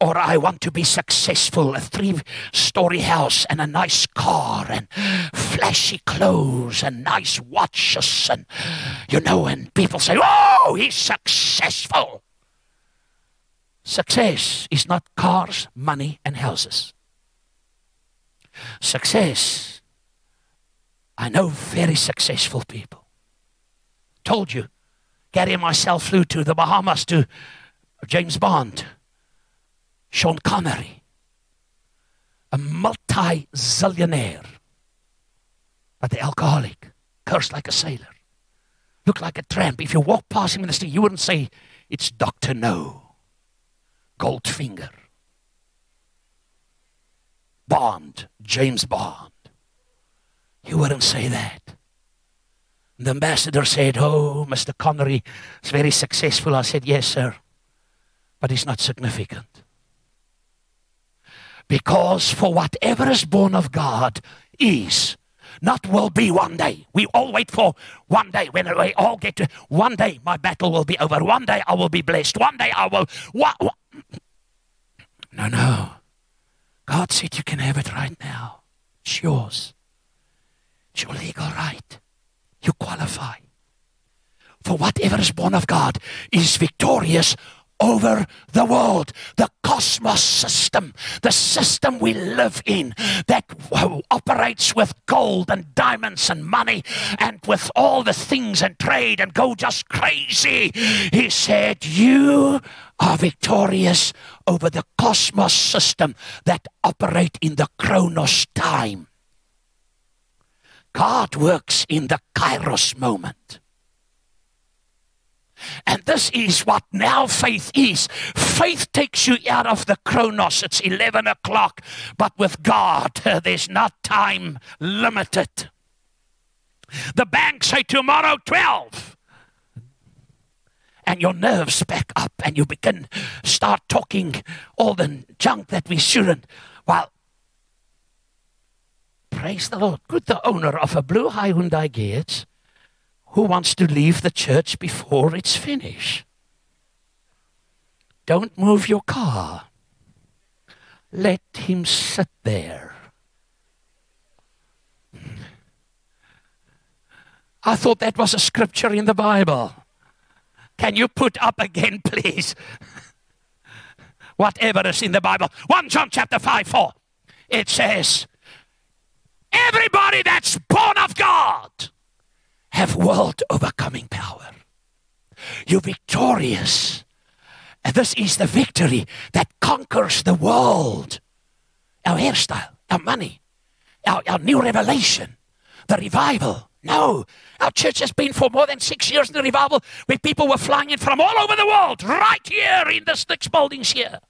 or I want to be successful, a three-story house and a nice car and flashy clothes and nice watches and, you know, and people say, oh, he's successful. Success is not cars, money, and houses. Success, I know very successful people. Told you, Gary and myself flew to the Bahamas to James Bond. Sean Connery, a multi-zillionaire, but the alcoholic, cursed like a sailor, looked like a tramp. If you walked past him in the street, you wouldn't say, it's Doctor No, Goldfinger, Bond, James Bond. You wouldn't say that. The ambassador said, oh, Mister Connery is very successful. I said, yes, sir, but it's not significant. Because for whatever is born of God is, not will be one day. We all wait for one day. When we all get to, one day my battle will be over. One day I will be blessed. One day I will. What, what? No, no. God said you can have it right now. It's yours. It's your legal right. You qualify. For whatever is born of God is victorious over the world, the cosmos system, the system we live in that operates with gold and diamonds and money and with all the things and trade and go just crazy. He said, you are victorious over the cosmos system that operate in the Kronos time. God works in the Kairos moment. And this is what now faith is. Faith takes you out of the Kronos. It's eleven o'clock. But with God, uh, there's not time limited. The bank say tomorrow twelve. And your nerves back up and you begin start talking all the junk that we shouldn't. Well, praise the Lord. Could the owner of a blue Hyundai Gears who wants to leave the church before it's finished? Don't move your car. Let him sit there. I thought that was a scripture in the Bible. Can you put up again, please? Whatever is in the Bible. First John chapter five, four. It says, everybody that's born of God have world overcoming power. You're victorious. And this is the victory that conquers the world. our hairstyle, our money, our, our new revelation, the revival. No, our church has been for more than six years in the revival where people were flying in from all over the world, right here in the sticks buildings here.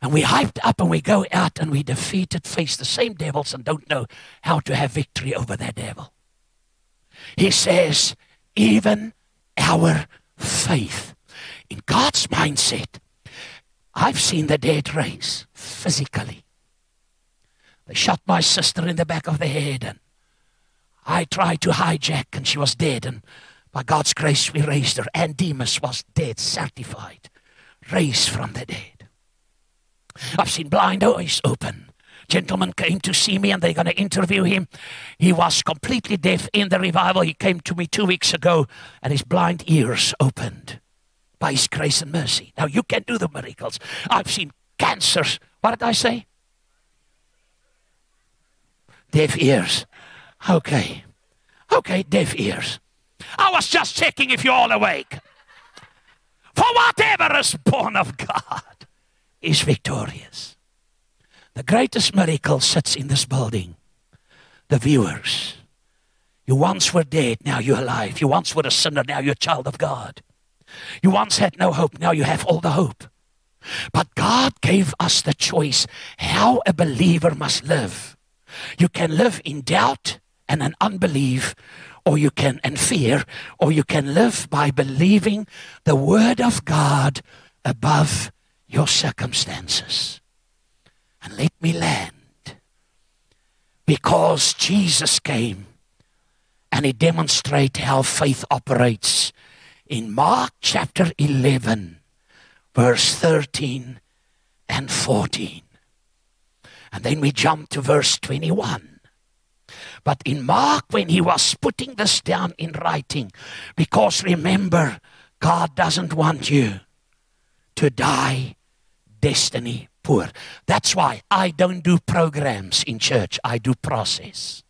And we hyped up and we go out and we defeated, face the same devils and don't know how to have victory over that devil. He says, even our faith. In God's mindset, I've seen the dead raised physically. They shot my sister in the back of the head and I tried to hijack and she was dead, and by God's grace we raised her. And Demas was dead, certified, raised from the dead. I've seen blind eyes open. Gentleman came to see me and they're going to interview him. He was completely deaf in the revival. He came to me two weeks ago and his blind ears opened by his grace and mercy. Now you can do the miracles. I've seen cancers. What did I say? Deaf ears. Okay. Okay, deaf ears. I was just checking if you're all awake. For whatever is born of God is victorious. The greatest miracle sits in this building. The viewers. You once were dead, now you're alive. You once were a sinner, now you're a child of God. You once had no hope, now you have all the hope. But God gave us the choice how a believer must live. You can live in doubt and an unbelief, or you can, and fear, or you can live by believing the word of God above your circumstances. And let me land, because Jesus came and he demonstrated how faith operates in Mark chapter eleven, verse thirteen and fourteen. And then we jump to verse twenty-one. But in Mark, when he was putting this down in writing, because remember, God doesn't want you to die destiny poor. That's why I don't do programs in church. I do process.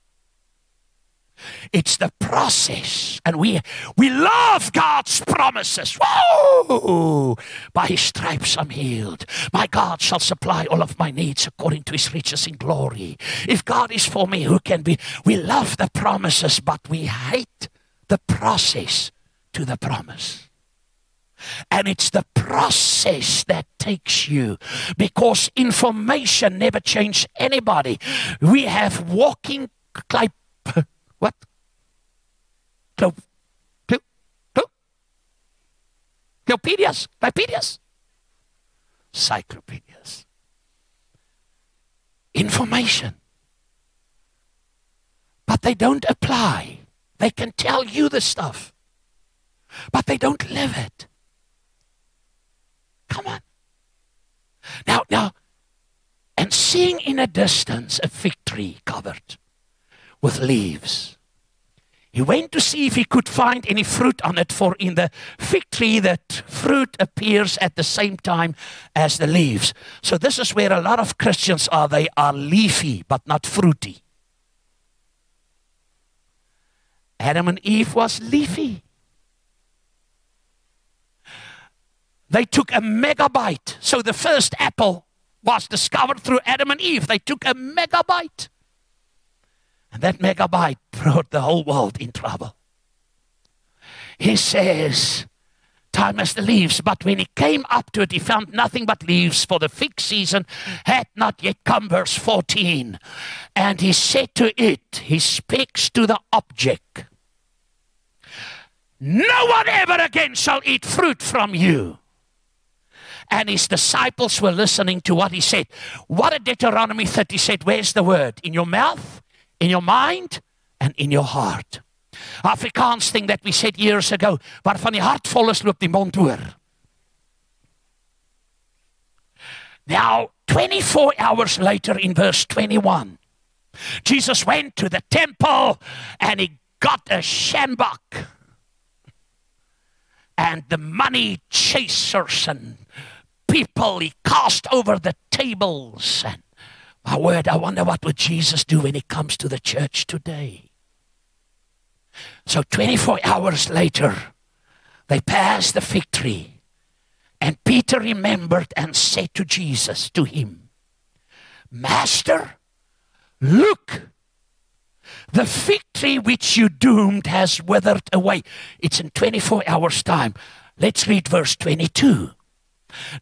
It's the process. And we, we love God's promises. Whoa! By his stripes I'm healed. My God shall supply all of my needs according to his riches in glory. If God is for me, who can be? We love the promises, but we hate the process to the promise. And it's the process that takes you, because information never changed anybody. We have walking like what? Cyclopedias? Cyclopedias? Cyclopedias. Information. But they don't apply. They can tell you the stuff, but they don't live it. Come on. Now, now, and seeing in a distance a fig tree covered with leaves, he went to see if he could find any fruit on it, for in the fig tree that fruit appears at the same time as the leaves. So this is where a lot of Christians are. They are leafy but not fruity. Adam and Eve was leafy. They took a megabyte. So the first apple was discovered through Adam and Eve. They took a megabyte. And that megabyte brought the whole world in trouble. He says, time as the leaves. But when he came up to it, he found nothing but leaves, for the fig season had not yet come. Verse fourteen. And he said to it, he speaks to the object, no one ever again shall eat fruit from you. And his disciples were listening to what he said. What did Deuteronomy thirty said? Where's the word? In your mouth, in your mind, and in your heart. Afrikaans thing that we said years ago, waarvan die hart vol is, loop die mond oor. Now, twenty-four hours later in verse twenty-one, Jesus went to the temple and he got a shambach and the money chasers and people he cast over the tables. And my word, I wonder what would Jesus do when he comes to the church today. So twenty-four hours later, they passed the fig tree. And Peter remembered and said to Jesus, to him, Master, look, the fig tree which you doomed has withered away. It's in twenty-four hours' time. Let's read verse twenty-two.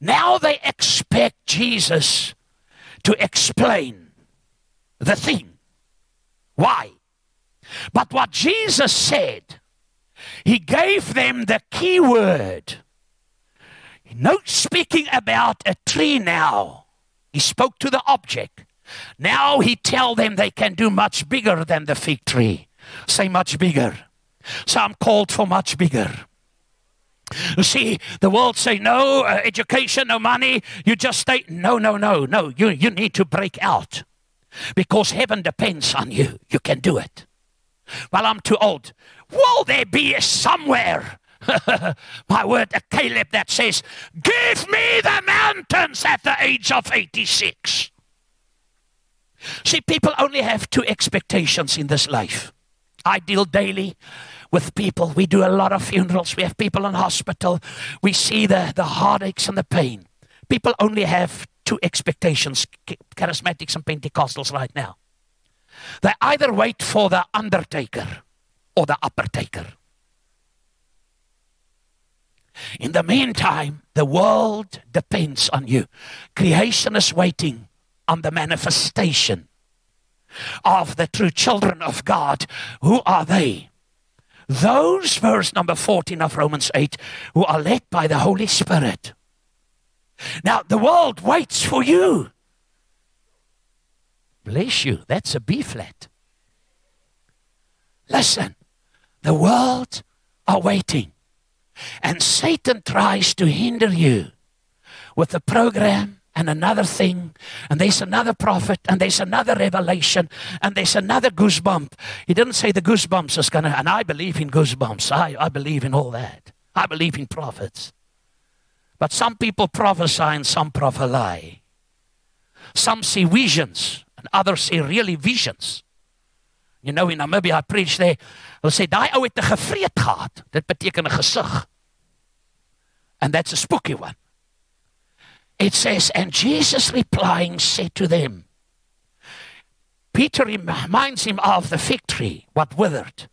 Now they expect Jesus to explain the thing. Why? But what Jesus said, he gave them the key word. No speaking about a tree now. He spoke to the object. Now he tell them they can do much bigger than the fig tree. Say much bigger. So I'm called for much bigger. You see, the world say, no uh, education, no money. You just stay. No, no, no, no. You, you need to break out. Because heaven depends on you. You can do it. Well, I'm too old. Will there be a somewhere? My word, a Caleb that says, give me the mountains at the age of eighty-six. See, people only have two expectations in this life. I deal daily with people. We do a lot of funerals. We have people in hospital. We see the, the heartaches and the pain. People only have two expectations, charismatics and Pentecostals right now. They either wait for the undertaker or the uppertaker. In the meantime, the world depends on you. Creation is waiting on the manifestation of the true children of God. Who are they? Those, verse number fourteen of Romans eight, who are led by the Holy Spirit. Now, the world waits for you. Bless you. That's a B flat. Listen, the world are waiting. And Satan tries to hinder you with a program and another thing, and there's another prophet, and there's another revelation, and there's another goosebump. He didn't say the goosebumps is going to, and I believe in goosebumps. I, I believe in all that. I believe in prophets. But some people prophesy and some prophesy. Some see visions, and others see really visions. You know, in Namibia, I preach there. They'll say, die ou het 'n gevreet gehad. Dit beteken 'n gesig. And that's a spooky one. It says, and Jesus replying said to them, Peter reminds him of the fig tree, what withered.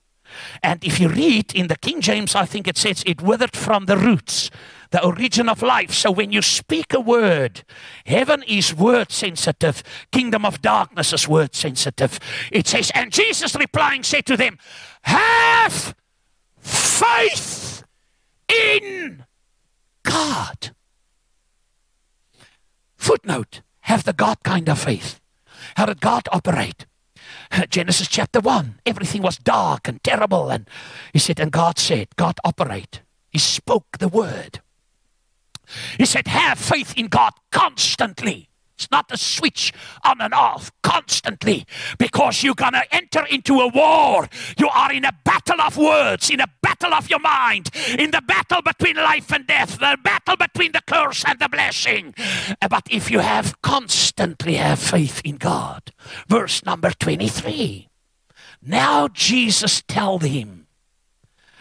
And if you read in the King James, I think it says, it withered from the roots, the origin of life. So when you speak a word, heaven is word sensitive. Kingdom of darkness is word sensitive. It says, and Jesus replying said to them, have faith in God. Footnote, have the God kind of faith. How did God operate? Genesis chapter one, everything was dark and terrible. And he said, and God said, God operate. He spoke the word. He said, have faith in God constantly. It's not a switch on and off, constantly. Because you're going to enter into a war. You are in a battle of words, in a battle of your mind, in the battle between life and death, the battle between the curse and the blessing. But if you have constantly have faith in God. Verse number twenty-three. Now Jesus told him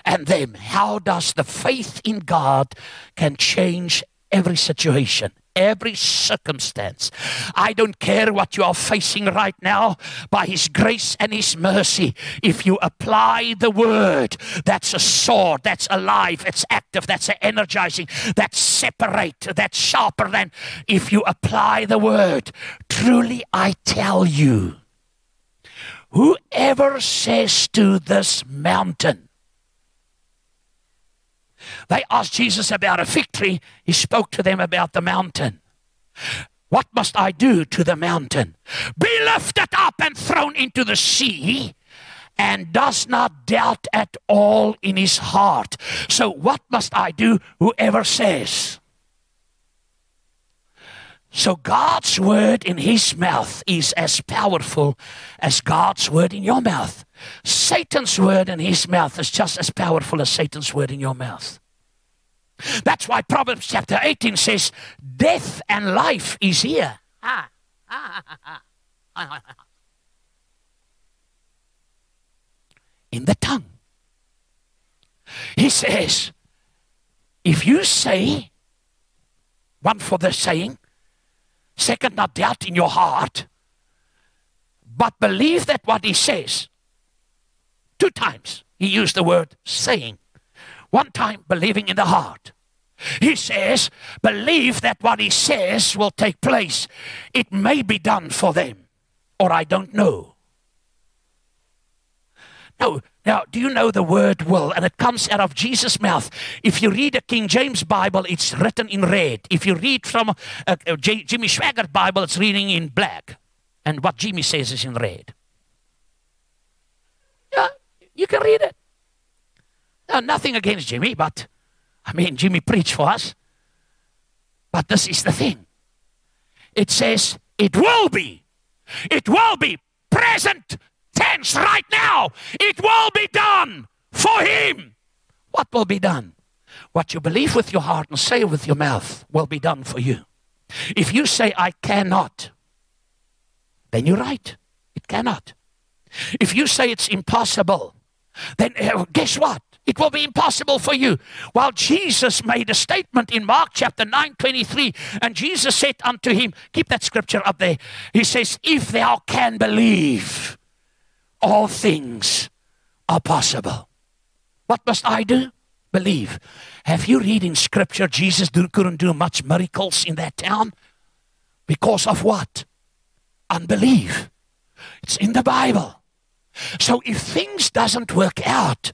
and them, how does the faith in God can change every situation, every circumstance. I don't care what you are facing right now. By his grace and his mercy, if you apply the word, that's a sword, that's alive, it's active, that's energizing, that's separate, that's sharper than if you apply the word. Truly I tell you, whoever says to this mountain, they asked Jesus about a fig tree. He spoke to them about the mountain. What must I do to the mountain? Be lifted up and thrown into the sea, and does not doubt at all in his heart. So what must I do? Whoever says. So God's word in his mouth is as powerful as God's word in your mouth. Satan's word in his mouth is just as powerful as Satan's word in your mouth. That's why Proverbs chapter eighteen says, death and life is here. In the tongue. He says, if you say, one for the saying, Second, not doubt in your heart, but believe that what he says. Two times he used the word saying. One time, believing in the heart. He says, believe that what he says will take place. It may be done for them, or I don't know. No. Now, do you know the word will? And it comes out of Jesus' mouth. If you read a King James Bible, it's written in red. If you read from a, a J, Jimmy Swaggart Bible, it's reading in black. And what Jimmy says is in red. Yeah, you can read it. Now, nothing against Jimmy, but I mean, Jimmy preached for us. But this is the thing. It says, it will be. It will be present tense right now. It will be done for him. What will be done? What you believe with your heart and say with your mouth will be done for you. If you say, I cannot, then you're right. It cannot. If you say it's impossible, then uh, guess what? It will be impossible for you. While Jesus made a statement in Mark chapter nine, twenty-three, and Jesus said unto him, keep that scripture up there. He says, if thou can believe, all things are possible. What must I do? Believe. Have you read in scripture Jesus do, couldn't do much miracles in that town? Because of what? Unbelief. It's in the Bible. So if things doesn't work out,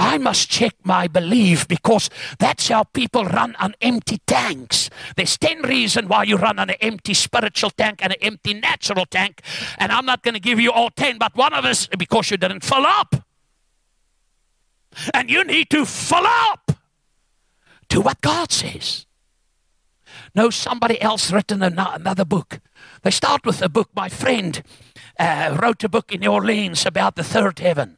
I must check my belief, because that's how people run on empty tanks. There's ten reasons why you run on an empty spiritual tank and an empty natural tank. And I'm not going to give you all ten, but one of us, because you didn't fill up. And you need to fill up to what God says. No, somebody else written another book. They start with a book. My friend uh, wrote a book in New Orleans about the third heaven.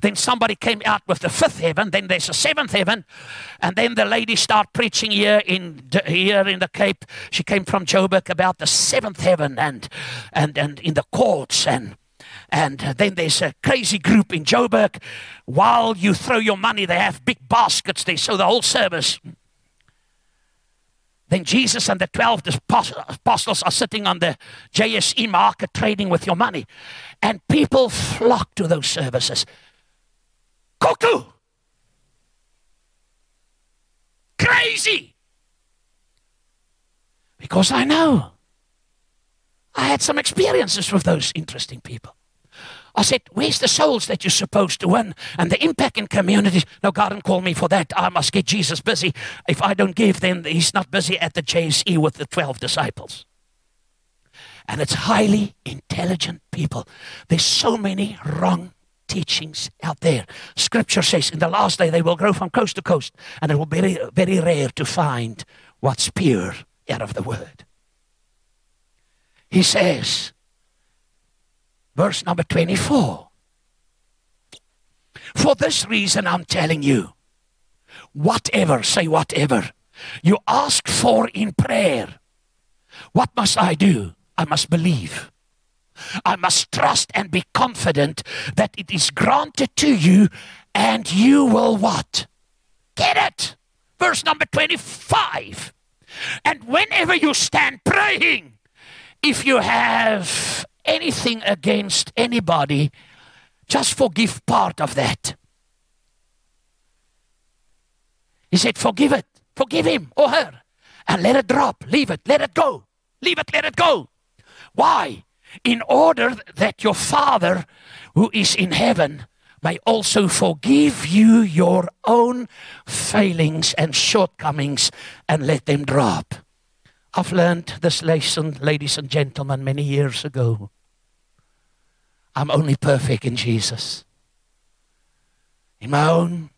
Then somebody came out with the fifth heaven. Then there's a seventh heaven. And then the lady started preaching here in, here in the Cape. She came from Joburg about the seventh heaven and, and, and in the courts. And, and then there's a crazy group in Joburg. While you throw your money, they have big baskets. They sow the whole service. Then Jesus and the twelve apostles are sitting on the J S E market trading with your money. And people flock to those services. Cuckoo! Crazy! Because I know. I had some experiences with those interesting people. I said, where's the souls that you're supposed to win and the impact in communities? No, God didn't call me for that. I must get Jesus busy. If I don't give, then he's not busy at the J S E with the twelve disciples. And it's highly intelligent people. There's so many wrong teachings out there. Scripture says in the last day they will grow from coast to coast, and it will be very, very rare to find what's pure out of the word. He says, verse number twenty-four. For this reason I'm telling you, whatever, say whatever, you ask for in prayer, what must I do? I must believe. I must trust and be confident that it is granted to you, and you will what? Get it. Verse number twenty-five. And whenever you stand praying, if you have anything against anybody, just forgive part of that. He said, forgive it. Forgive him or her. And let it drop. Leave it. Let it go. Leave it. Let it go. Why? In order that your Father who is in heaven may also forgive you your own failings and shortcomings, and let them drop. I've learned this lesson, ladies and gentlemen, many years ago. I'm only perfect in Jesus. In my own,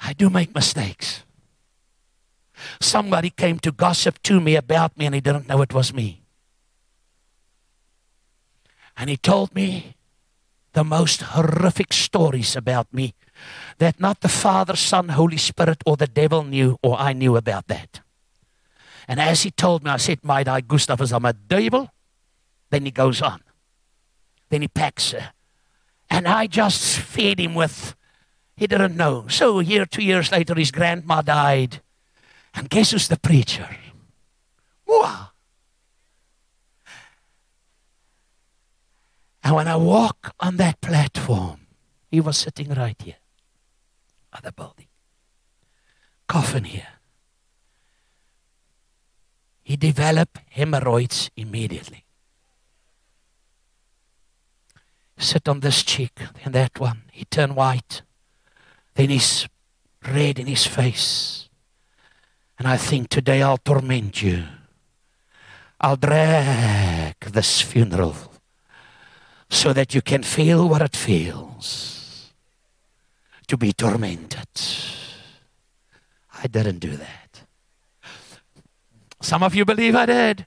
I do make mistakes. Somebody came to gossip to me about me, and he didn't know it was me. And he told me the most horrific stories about me that not the Father, Son, Holy Spirit, or the devil knew, or I knew about that. And as he told me, I said, my die, Gustav is on a devil. Then he goes on. Then he packs her. And I just fed him with, he didn't know. So a year, two years later, his grandma died. And guess who's the preacher? Mwah. And when I walk on that platform, he was sitting right here, other building, coffin here. He developed hemorrhoids immediately. Sit on this cheek, then that one. He turned white. Then he's red in his face. And I think, today I'll torment you. I'll drag this funeral so that you can feel what it feels to be tormented. I didn't do that. Some of you believe I did.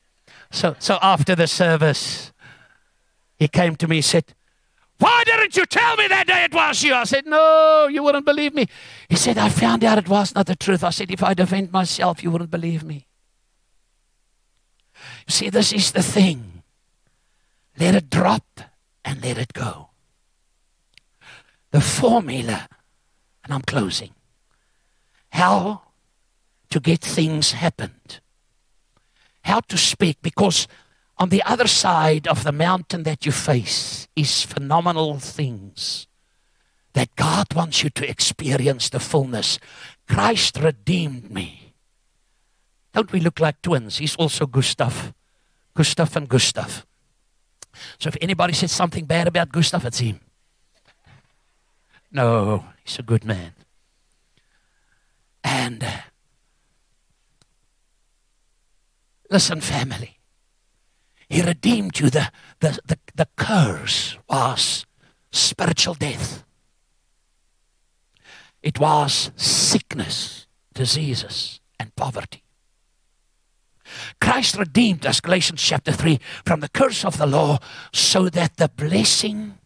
So, so after the service, he came to me and said, "Why didn't you tell me that day it was you?" I said, "No, you wouldn't believe me." He said, "I found out it was not the truth." I said, "If I defend myself, you wouldn't believe me." You see, this is the thing. Let it drop and let it go. The formula, and I'm closing, how to get things happened. How to speak, because on the other side of the mountain that you face is phenomenal things that God wants you to experience the fullness. Christ redeemed me. Don't we look like twins? He's also Gustav. Gustav and Gustav. So if anybody says something bad about Gustav, it's him. No, he's a good man. And listen, family. He redeemed you. The, the, the, the curse was spiritual death. It was sickness, diseases, and poverty. Christ redeemed us, Galatians chapter three, from the curse of the law, so that the blessing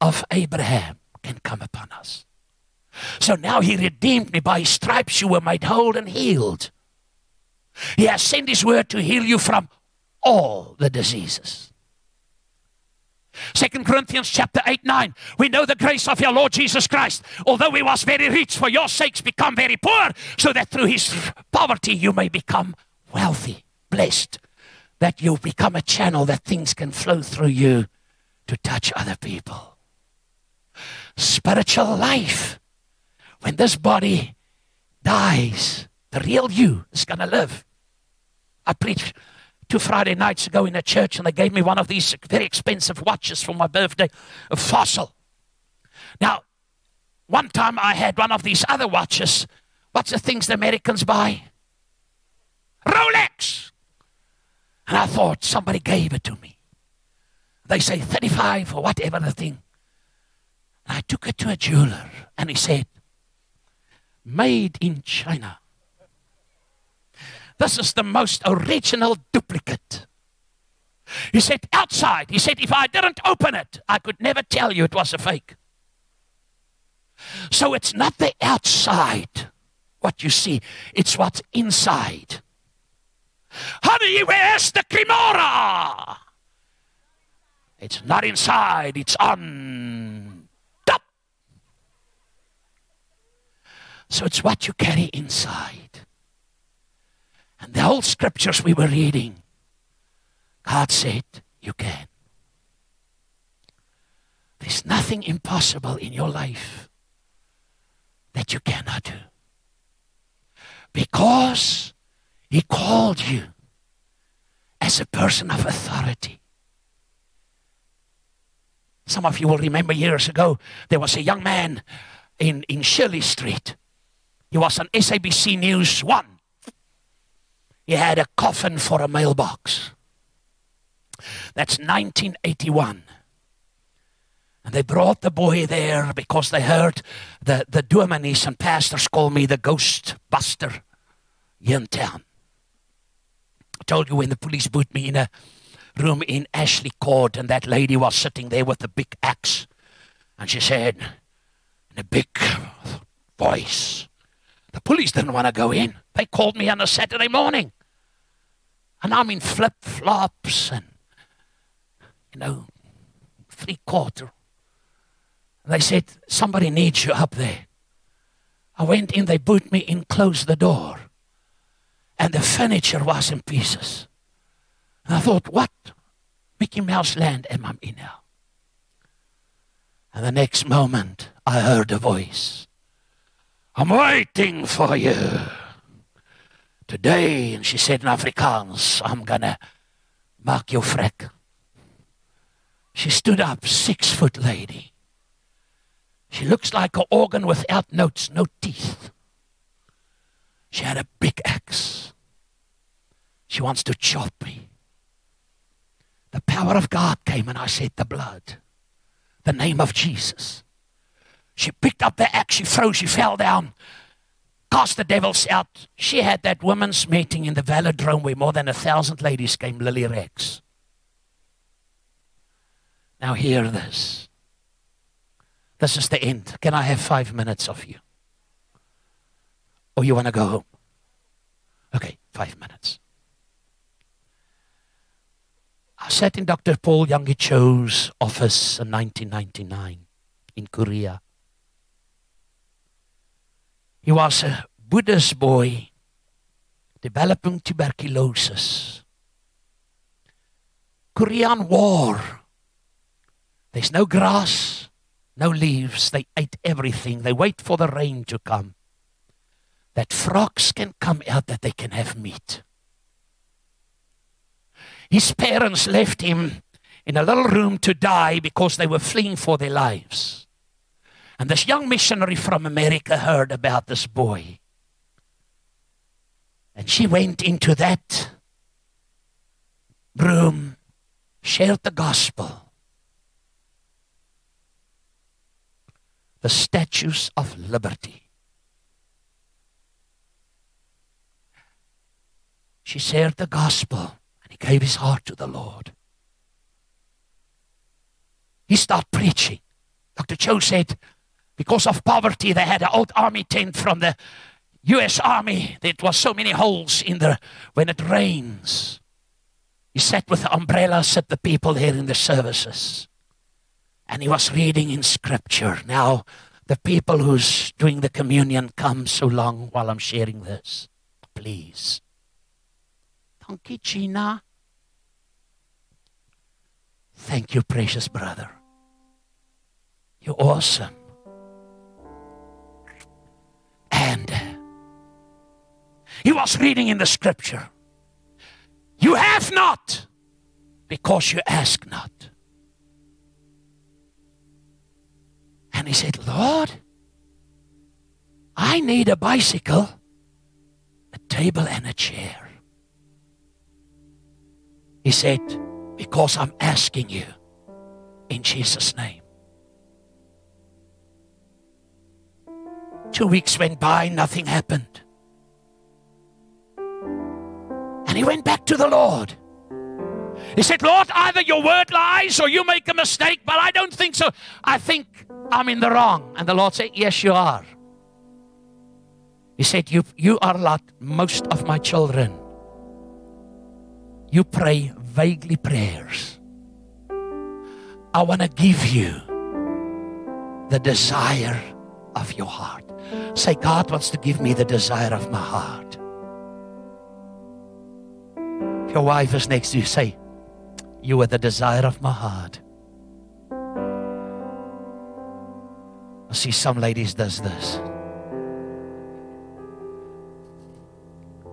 of Abraham can come upon us. So now he redeemed me. By his stripes you were made whole and healed. He has sent his word to heal you from all the diseases. Second Corinthians chapter eight, nine. We know the grace of our Lord Jesus Christ. Although he was very rich, for your sakes become very poor, so that through his poverty you may become wealthy, blessed. That you become a channel that things can flow through you to touch other people. Spiritual life. When this body dies, the real you is going to live. I preached two Friday nights ago in a church, and they gave me one of these very expensive watches for my birthday, a fossil. Now, one time I had one of these other watches. What's the things the Americans buy? Rolex. And I thought, somebody gave it to me. They say thirty-five or whatever the thing. And I took it to a jeweler, and he said, "Made in China. This is the most original duplicate." He said, outside, he said, "If I didn't open it, I could never tell you it was a fake." So it's not the outside, what you see. It's what's inside. Honey, where's the Kimora? It's not inside, it's on top. So it's what you carry inside. And the old scriptures we were reading, God said, you can. There's nothing impossible in your life that you cannot do. Because he called you as a person of authority. Some of you will remember years ago, there was a young man in, in Shirley Street. He was on S A B C News one. He had a coffin for a mailbox. That's nineteen eighty-one. And they brought the boy there because they heard the, the dominees and pastors call me the ghost buster here in town. I told you when the police put me in a room in Ashley Court, and that lady was sitting there with a big axe. And she said in a big voice, the police didn't want to go in. They called me on a Saturday morning. And I'm in flip-flops and, you know, three-quarter. And they said, somebody needs you up there. I went in, they put me in, closed the door. and the furniture was in pieces. And I thought, what Mickey Mouse land am I in now? And the next moment, I heard a voice. I'm waiting for you. Today, and she said in Afrikaans, I'm gonna mark your frek. She stood up, six foot lady. She looks like an organ without notes, no teeth. She had a big axe. She wants to chop me. The power of God came and I said, the blood, the name of Jesus. She picked up the axe, she froze, she fell down, cast the devils out. She had that women's meeting in the velodrome where more than a thousand ladies came, Lily Rex. Now hear this. This is the end. Can I have five minutes of you? Or you want to go home? Okay, five minutes. I sat in Doctor Paul Youngie Cho's office in nineteen ninety-nine in Korea. He was a Buddhist boy developing tuberculosis. Korean War. There's no grass, no leaves. They ate everything. They wait for the rain to come. That frogs can come out, that they can have meat. His parents left him in a little room to die because they were fleeing for their lives. And this young missionary from America heard about this boy. And she went into that room, shared the gospel. The statues of liberty. She shared the gospel and he gave his heart to the Lord. He started preaching. Doctor Cho said, because of poverty, they had an old army tent from the U S Army. There was so many holes in there when it rains. He sat with the umbrella, set the people here in the services. And he was reading in scripture. Now, the people who's doing the communion, come so long while I'm sharing this. Please. Thank you, Gina. Thank you, precious brother. You're awesome. And he was reading in the scripture. You have not because you ask not. And he said, Lord, I need a bicycle, a table and a chair. He said, because I'm asking you in Jesus' name. Two weeks went by, nothing happened. And he went back to the Lord. He said, Lord, either your word lies or you make a mistake, but I don't think so. I think I'm in the wrong. And the Lord said, yes, you are. He said, you, you are like most of my children. You pray vaguely prayers. I want to give you the desire of your heart. Say, God wants to give me the desire of my heart. If your wife is next to you, say, you are the desire of my heart. I see some ladies does this.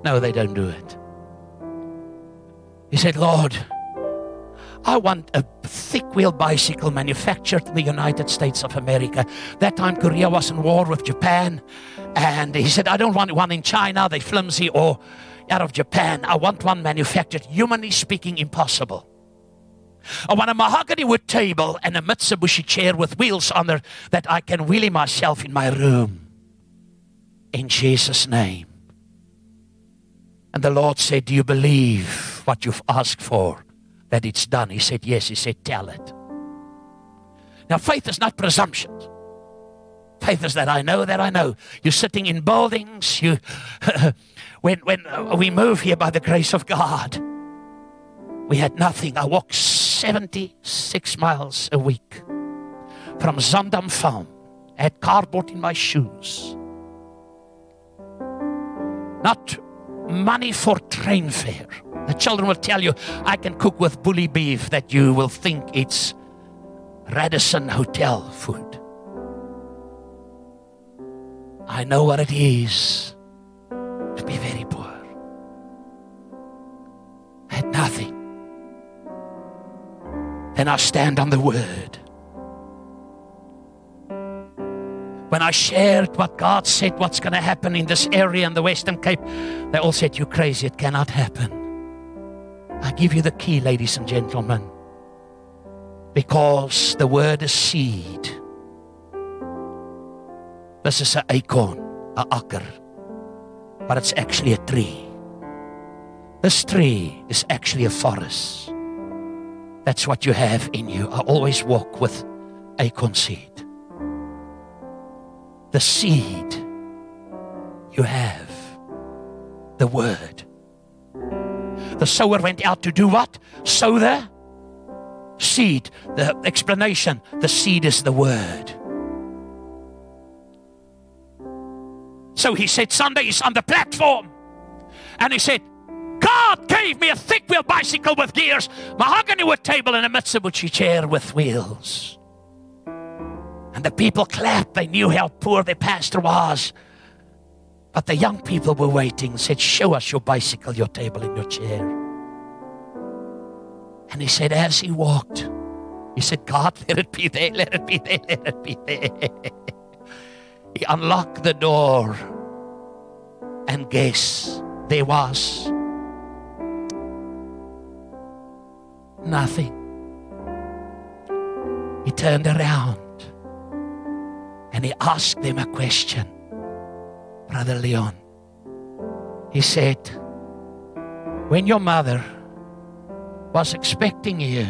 No, they don't do it. He said, Lord, I want a thick-wheeled bicycle manufactured in the United States of America. That time Korea was in war with Japan. And he said, I don't want one in China, they're flimsy, or out of Japan. I want one manufactured, humanly speaking, impossible. I want a mahogany wood table and a Mitsubishi chair with wheels on there that I can wheelie myself in my room. In Jesus' name. And the Lord said, do you believe what you've asked for, that it's done? He said, yes. He said, tell it. Now, faith is not presumption. Faith is that I know that I know. You're sitting in buildings. You, when when we moved here by the grace of God, we had nothing. I walked seventy-six miles a week from Zandam Farm. I had cardboard in my shoes. Not money for train fare. The children will tell you, I can cook with bully beef that you will think it's Radisson Hotel food. I know what it is to be very poor. I had nothing. And I stand on the word. When I shared what God said, what's going to happen in this area in the Western Cape, they all said, you're crazy, it cannot happen. I give you the key, ladies and gentlemen, because the word is seed. This is an acorn, an acker, but it's actually a tree. This tree is actually a forest. That's what you have in you. I always walk with acorn seed. The seed you have, the word. The sower went out to do what? Sow the seed. The explanation, the seed is the word. So he said, Sunday is on the platform. And he said, God gave me a thick wheel bicycle with gears, mahogany wood table, and a Mitsubishi chair with wheels. And the people clapped. They knew how poor their pastor was. But the young people were waiting and said, show us your bicycle, your table, and your chair. And he said, as he walked, he said, God, let it be there, let it be there, let it be there. He unlocked the door. And guess, there was nothing. He turned around and he asked them a question. Brother Leon, he said, when your mother was expecting you,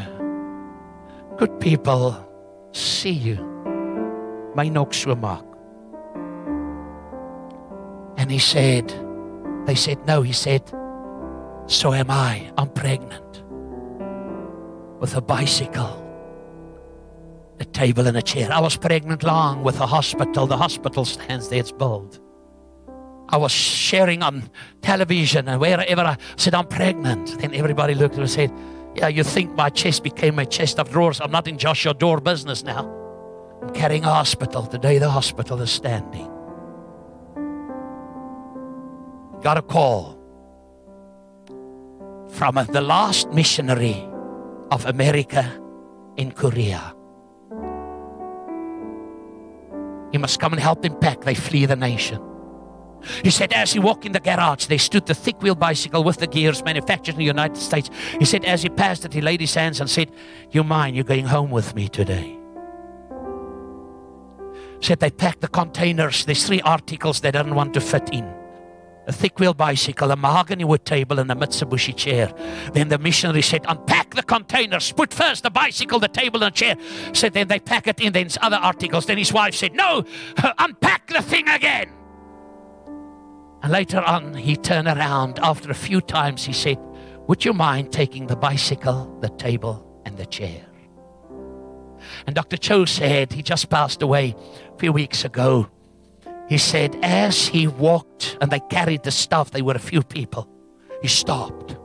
good people see you. Mine ook so maak. And he said, they said, no, he said, so am I. I'm pregnant with a bicycle, a table and a chair. I was pregnant long with a hospital. The hospital stands there, it's built. I was sharing on television and wherever I said, I'm pregnant. Then everybody looked at me and said, yeah, you think my chest became my chest of drawers. I'm not in Joshua Door business now. I'm carrying a hospital. Today the hospital is standing. Got a call from a, the last missionary of America in Korea. He must come and help them pack. They flee the nation. He said, as he walked in the garage, they stood the thick wheel bicycle with the gears manufactured in the United States. He said, as he passed it, he laid his hands and said, you mind, you're going home with me today. He said, they packed the containers, these three articles they didn't want to fit in. A thick wheel bicycle, a mahogany wood table, and a Mitsubishi chair. Then the missionary said, unpack the containers. Put first the bicycle, the table, and the chair. Said, then they pack it in, then other articles. Then his wife said, no, unpack the thing again. And later on, he turned around. After a few times, he said, would you mind taking the bicycle, the table, and the chair? And Doctor Cho said, he just passed away a few weeks ago. He said, as he walked and they carried the stuff, they were a few people, he stopped.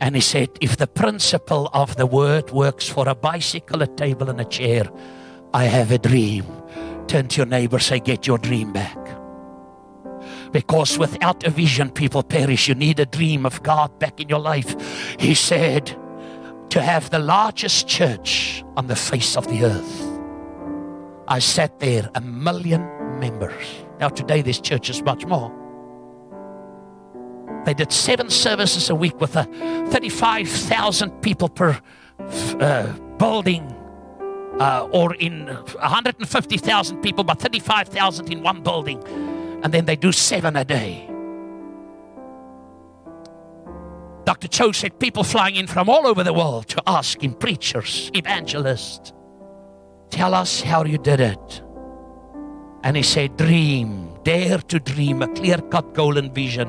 And he said, if the principle of the word works for a bicycle, a table, and a chair, I have a dream. Turn to your neighbor, say, get your dream back. Because without a vision, people perish. You need a dream of God back in your life. He said, to have the largest church on the face of the earth. I sat there, a million members. Now today this church is much more. They did seven services a week with uh, thirty-five thousand people per uh, building. Uh, or in one hundred fifty thousand people, but thirty-five thousand in one building. And then they do seven a day. Doctor Cho said people flying in from all over the world to ask him, preachers, evangelists, tell us how you did it. And he said, dream, dare to dream a clear-cut goal and vision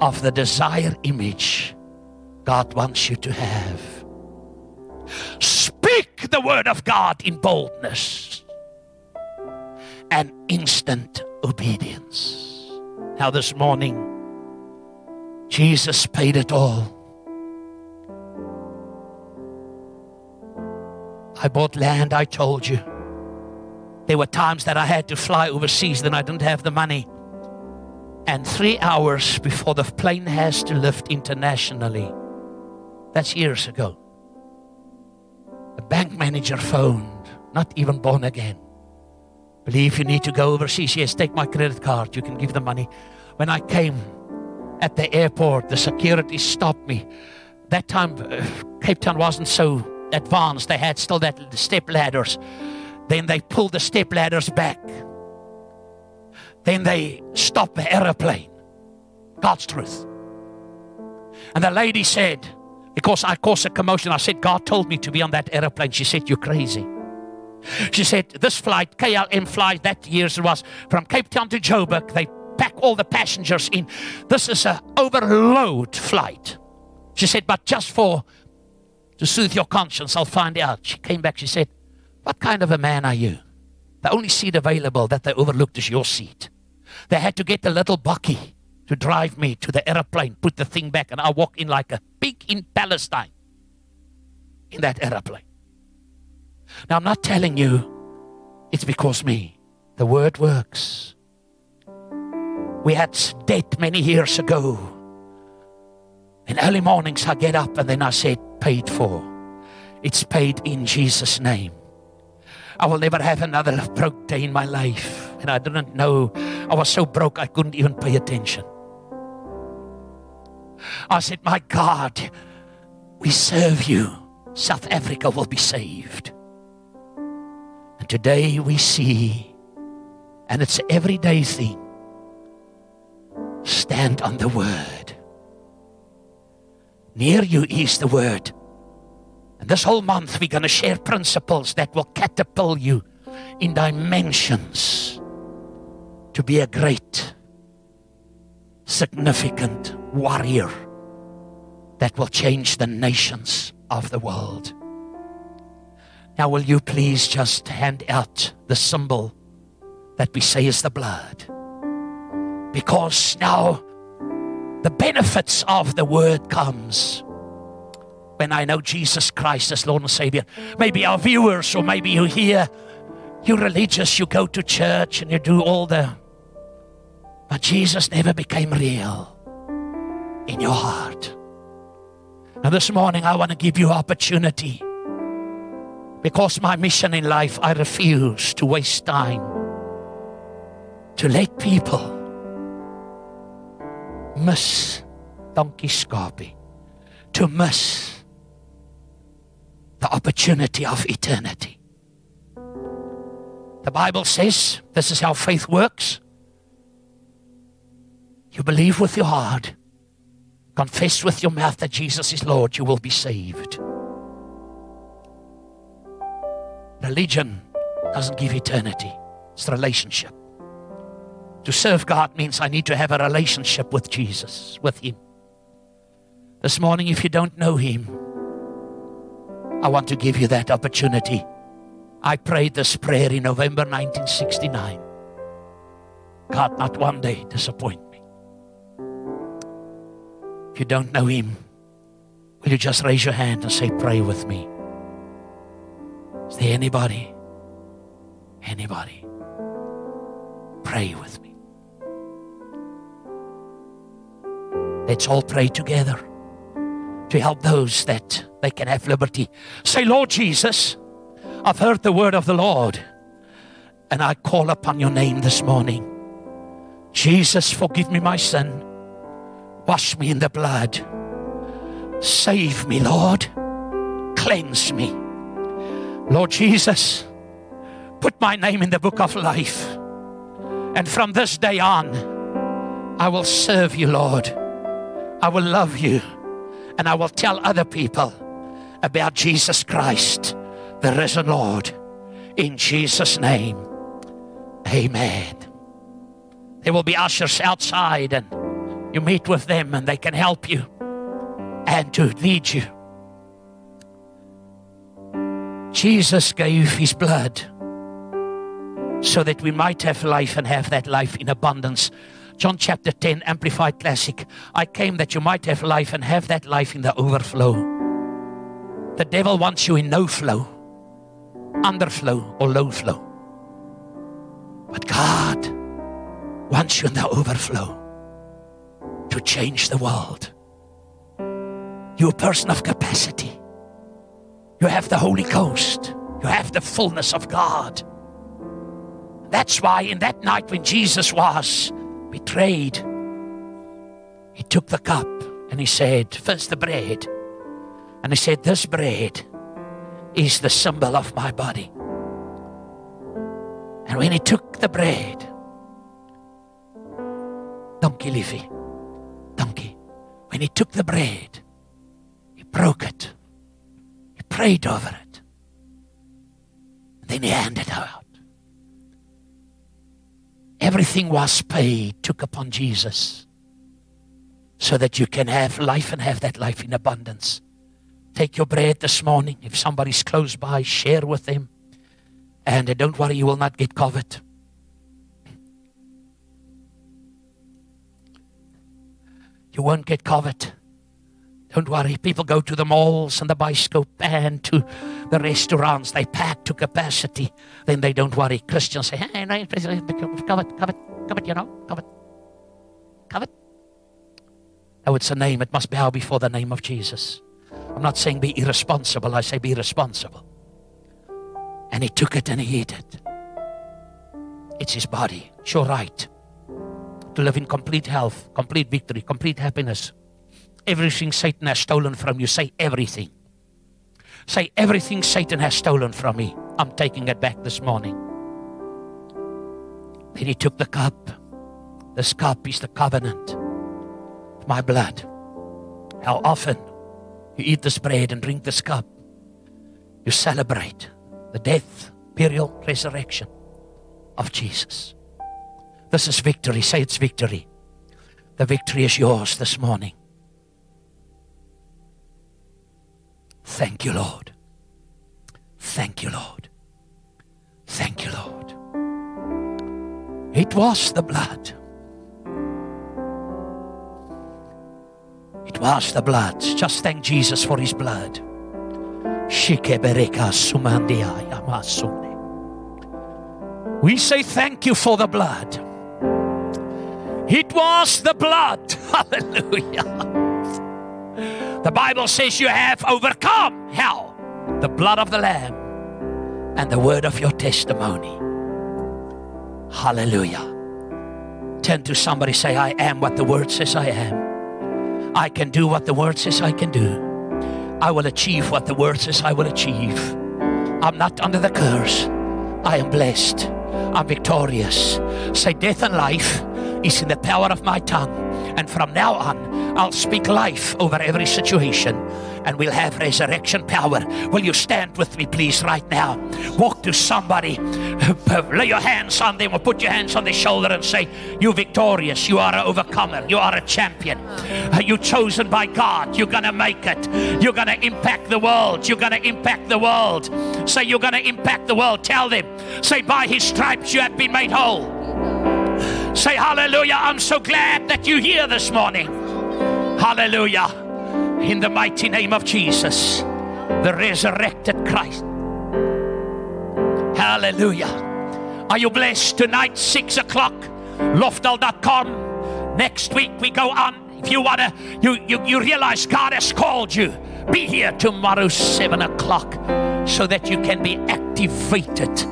of the desire image God wants you to have. Speak the word of God in boldness and instant obedience. Now this morning, Jesus paid it all. I bought land, I told you. There were times that I had to fly overseas, then I didn't have the money. And three hours before the plane has to lift internationally, that's years ago, the bank manager phoned, not even born again. Believe you need to go overseas? Yes, take my credit card. You can give the money. When I came at the airport, the security stopped me. That time, uh, Cape Town wasn't so advanced. They had still that step ladders. Then they pulled the step ladders back. Then they stopped the airplane. God's truth. And the lady said, because I caused a commotion, I said, God told me to be on that airplane. She said, you're crazy. She said, this flight, K L M flight, that year's it was, from Cape Town to Joburg, they pack all the passengers in. This is an overload flight. She said, but just for, to soothe your conscience, I'll find out. She came back, she said, what kind of a man are you? The only seat available that they overlooked is your seat. They had to get a little bucky to drive me to the airplane, put the thing back, and I walk in like a pig in Palestine in that airplane. Now, I'm not telling you it's because me. The word works. We had debt many years ago. In early mornings, I get up and then I said, paid for. It's paid in Jesus' name. I will never have another broke day in my life. And I didn't know. I was so broke, I couldn't even pay attention. I said, my God, we serve you. South Africa will be saved. And today we see, and it's an everyday thing, stand on the word. Near you is the word. And this whole month we're going to share principles that will catapult you in dimensions to be a great, significant warrior that will change the nations of the world. Now, will you please just hand out the symbol that we say is the blood? Because now the benefits of the word comes when I know Jesus Christ as Lord and Savior. Maybe our viewers, or maybe you hear, you're religious, you go to church and you do all the... But Jesus never became real in your heart. And this morning I want to give you opportunity. Because my mission in life, I refuse to waste time to let people miss donkey scarpy, to miss the opportunity of eternity. The Bible says this is how faith works. You believe with your heart, confess with your mouth that Jesus is Lord, you will be saved. Religion doesn't give eternity. It's a relationship. To serve God means I need to have a relationship with Jesus, with Him. This morning, if you don't know Him, I want to give you that opportunity. I prayed this prayer in November nineteen sixty-nine. God, not one day disappoint me. If you don't know Him, will you just raise your hand and say, pray with me? Is there anybody? Anybody? Pray with me. Let's all pray together to help those that they can have liberty. Say, Lord Jesus, I've heard the word of the Lord, and I call upon your name this morning. Jesus, forgive me my sin. Wash me in the blood. Save me, Lord. Cleanse me. Lord Jesus, put my name in the book of life. And from this day on, I will serve you, Lord. I will love you. And I will tell other people about Jesus Christ, the risen Lord. In Jesus' name, amen. There will be ushers outside, and you meet with them, and they can help you and to lead you. Jesus gave His blood so that we might have life and have that life in abundance. John chapter ten, Amplified Classic. I came that you might have life and have that life in the overflow. The devil wants you in no flow, underflow or low flow. But God wants you in the overflow to change the world. You're a person of capacity. You have the Holy Ghost. You have the fullness of God. That's why in that night when Jesus was betrayed, he took the cup and he said, first the bread. And he said, this bread is the symbol of my body. And when he took the bread, donkey leafy, donkey, when he took the bread, he broke it. He prayed over it. And then he handed it out. Everything was paid, took upon Jesus, so that you can have life and have that life in abundance. Take your bread this morning. If somebody's close by, share with them. And don't worry, you will not get covered. You won't get covered. Don't worry. People go to the malls and the bicycle and to the restaurants. They pack to capacity. Then they don't worry. Christians say, hey, no, covet, covet, covet, you know, covet, covet. Oh, it's a name. It must bow before the name of Jesus. I'm not saying be irresponsible. I say be responsible. And he took it and he ate it. It's his body. It's your right to live in complete health, complete victory, complete happiness. Everything Satan has stolen from you. Say everything. Say everything Satan has stolen from me. I'm taking it back this morning. Then he took the cup. This cup is the covenant of my blood. How often you eat this bread and drink this cup, you celebrate the death, burial, resurrection of Jesus. This is victory. Say it's victory. The victory is yours this morning. Thank you, Lord. Thank you, Lord. Thank you, Lord. It was the blood. It was the blood. Just thank Jesus for his blood. We say thank you for the blood. It was the blood. Hallelujah. The Bible says you have overcome hell. The blood of the Lamb and the word of your testimony. Hallelujah. Turn to somebody, say, I am what the word says I am. I can do what the word says I can do. I will achieve what the word says I will achieve. I'm not under the curse. I am blessed. I'm victorious. Say, death and life is in the power of my tongue. And from now on, I'll speak life over every situation. And we'll have resurrection power. Will you stand with me, please, right now? Walk to somebody. Lay your hands on them or put your hands on their shoulder and say, you're victorious. You are an overcomer. You are a champion. You're chosen by God. You're going to make it. You're going to impact the world. You're going to impact the world. Say, you're going to impact the world. Tell them. Say, by his stripes you have been made whole. Say, hallelujah, I'm so glad that you're here this morning. Hallelujah. In the mighty name of Jesus, the resurrected Christ. Hallelujah. Are you blessed? Tonight, six o'clock, loftal dot com. Next week, we go on. If you want to, you, you, you realize God has called you. Be here tomorrow, seven o'clock, so that you can be activated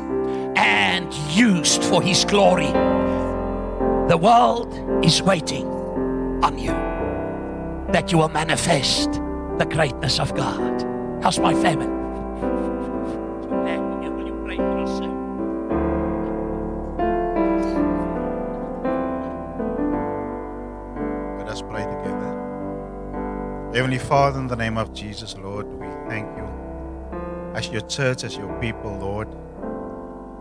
and used for his glory. The world is waiting on you, that you will manifest the greatness of God. How's my famine? Will you pray for yourself? Let us pray together. Heavenly Father, in the name of Jesus, Lord, we thank you. As your church, as your people, Lord,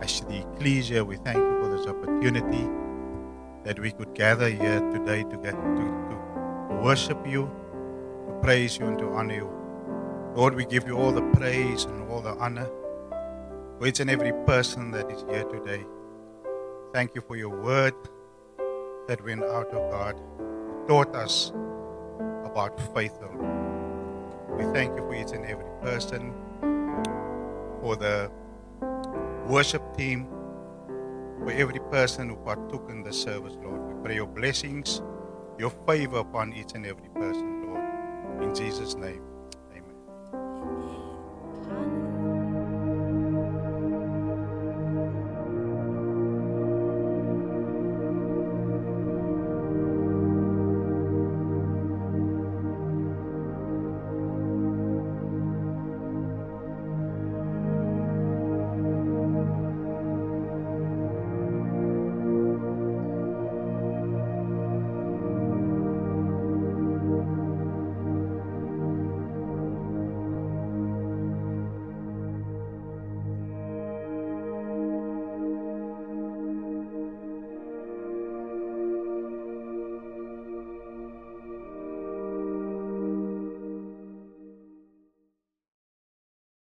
as the ecclesia, we thank you for this opportunity that we could gather here today to get to, to worship you, to praise you and to honor you. Lord, we give you all the praise and all the honor for each and every person that is here today. Thank you for your word. that went out of God taught us about faith alone. We thank you for each and every person, for the worship team, for every person who partook in the service, Lord. We pray your blessings, your favor upon each and every person, Lord, in Jesus' name.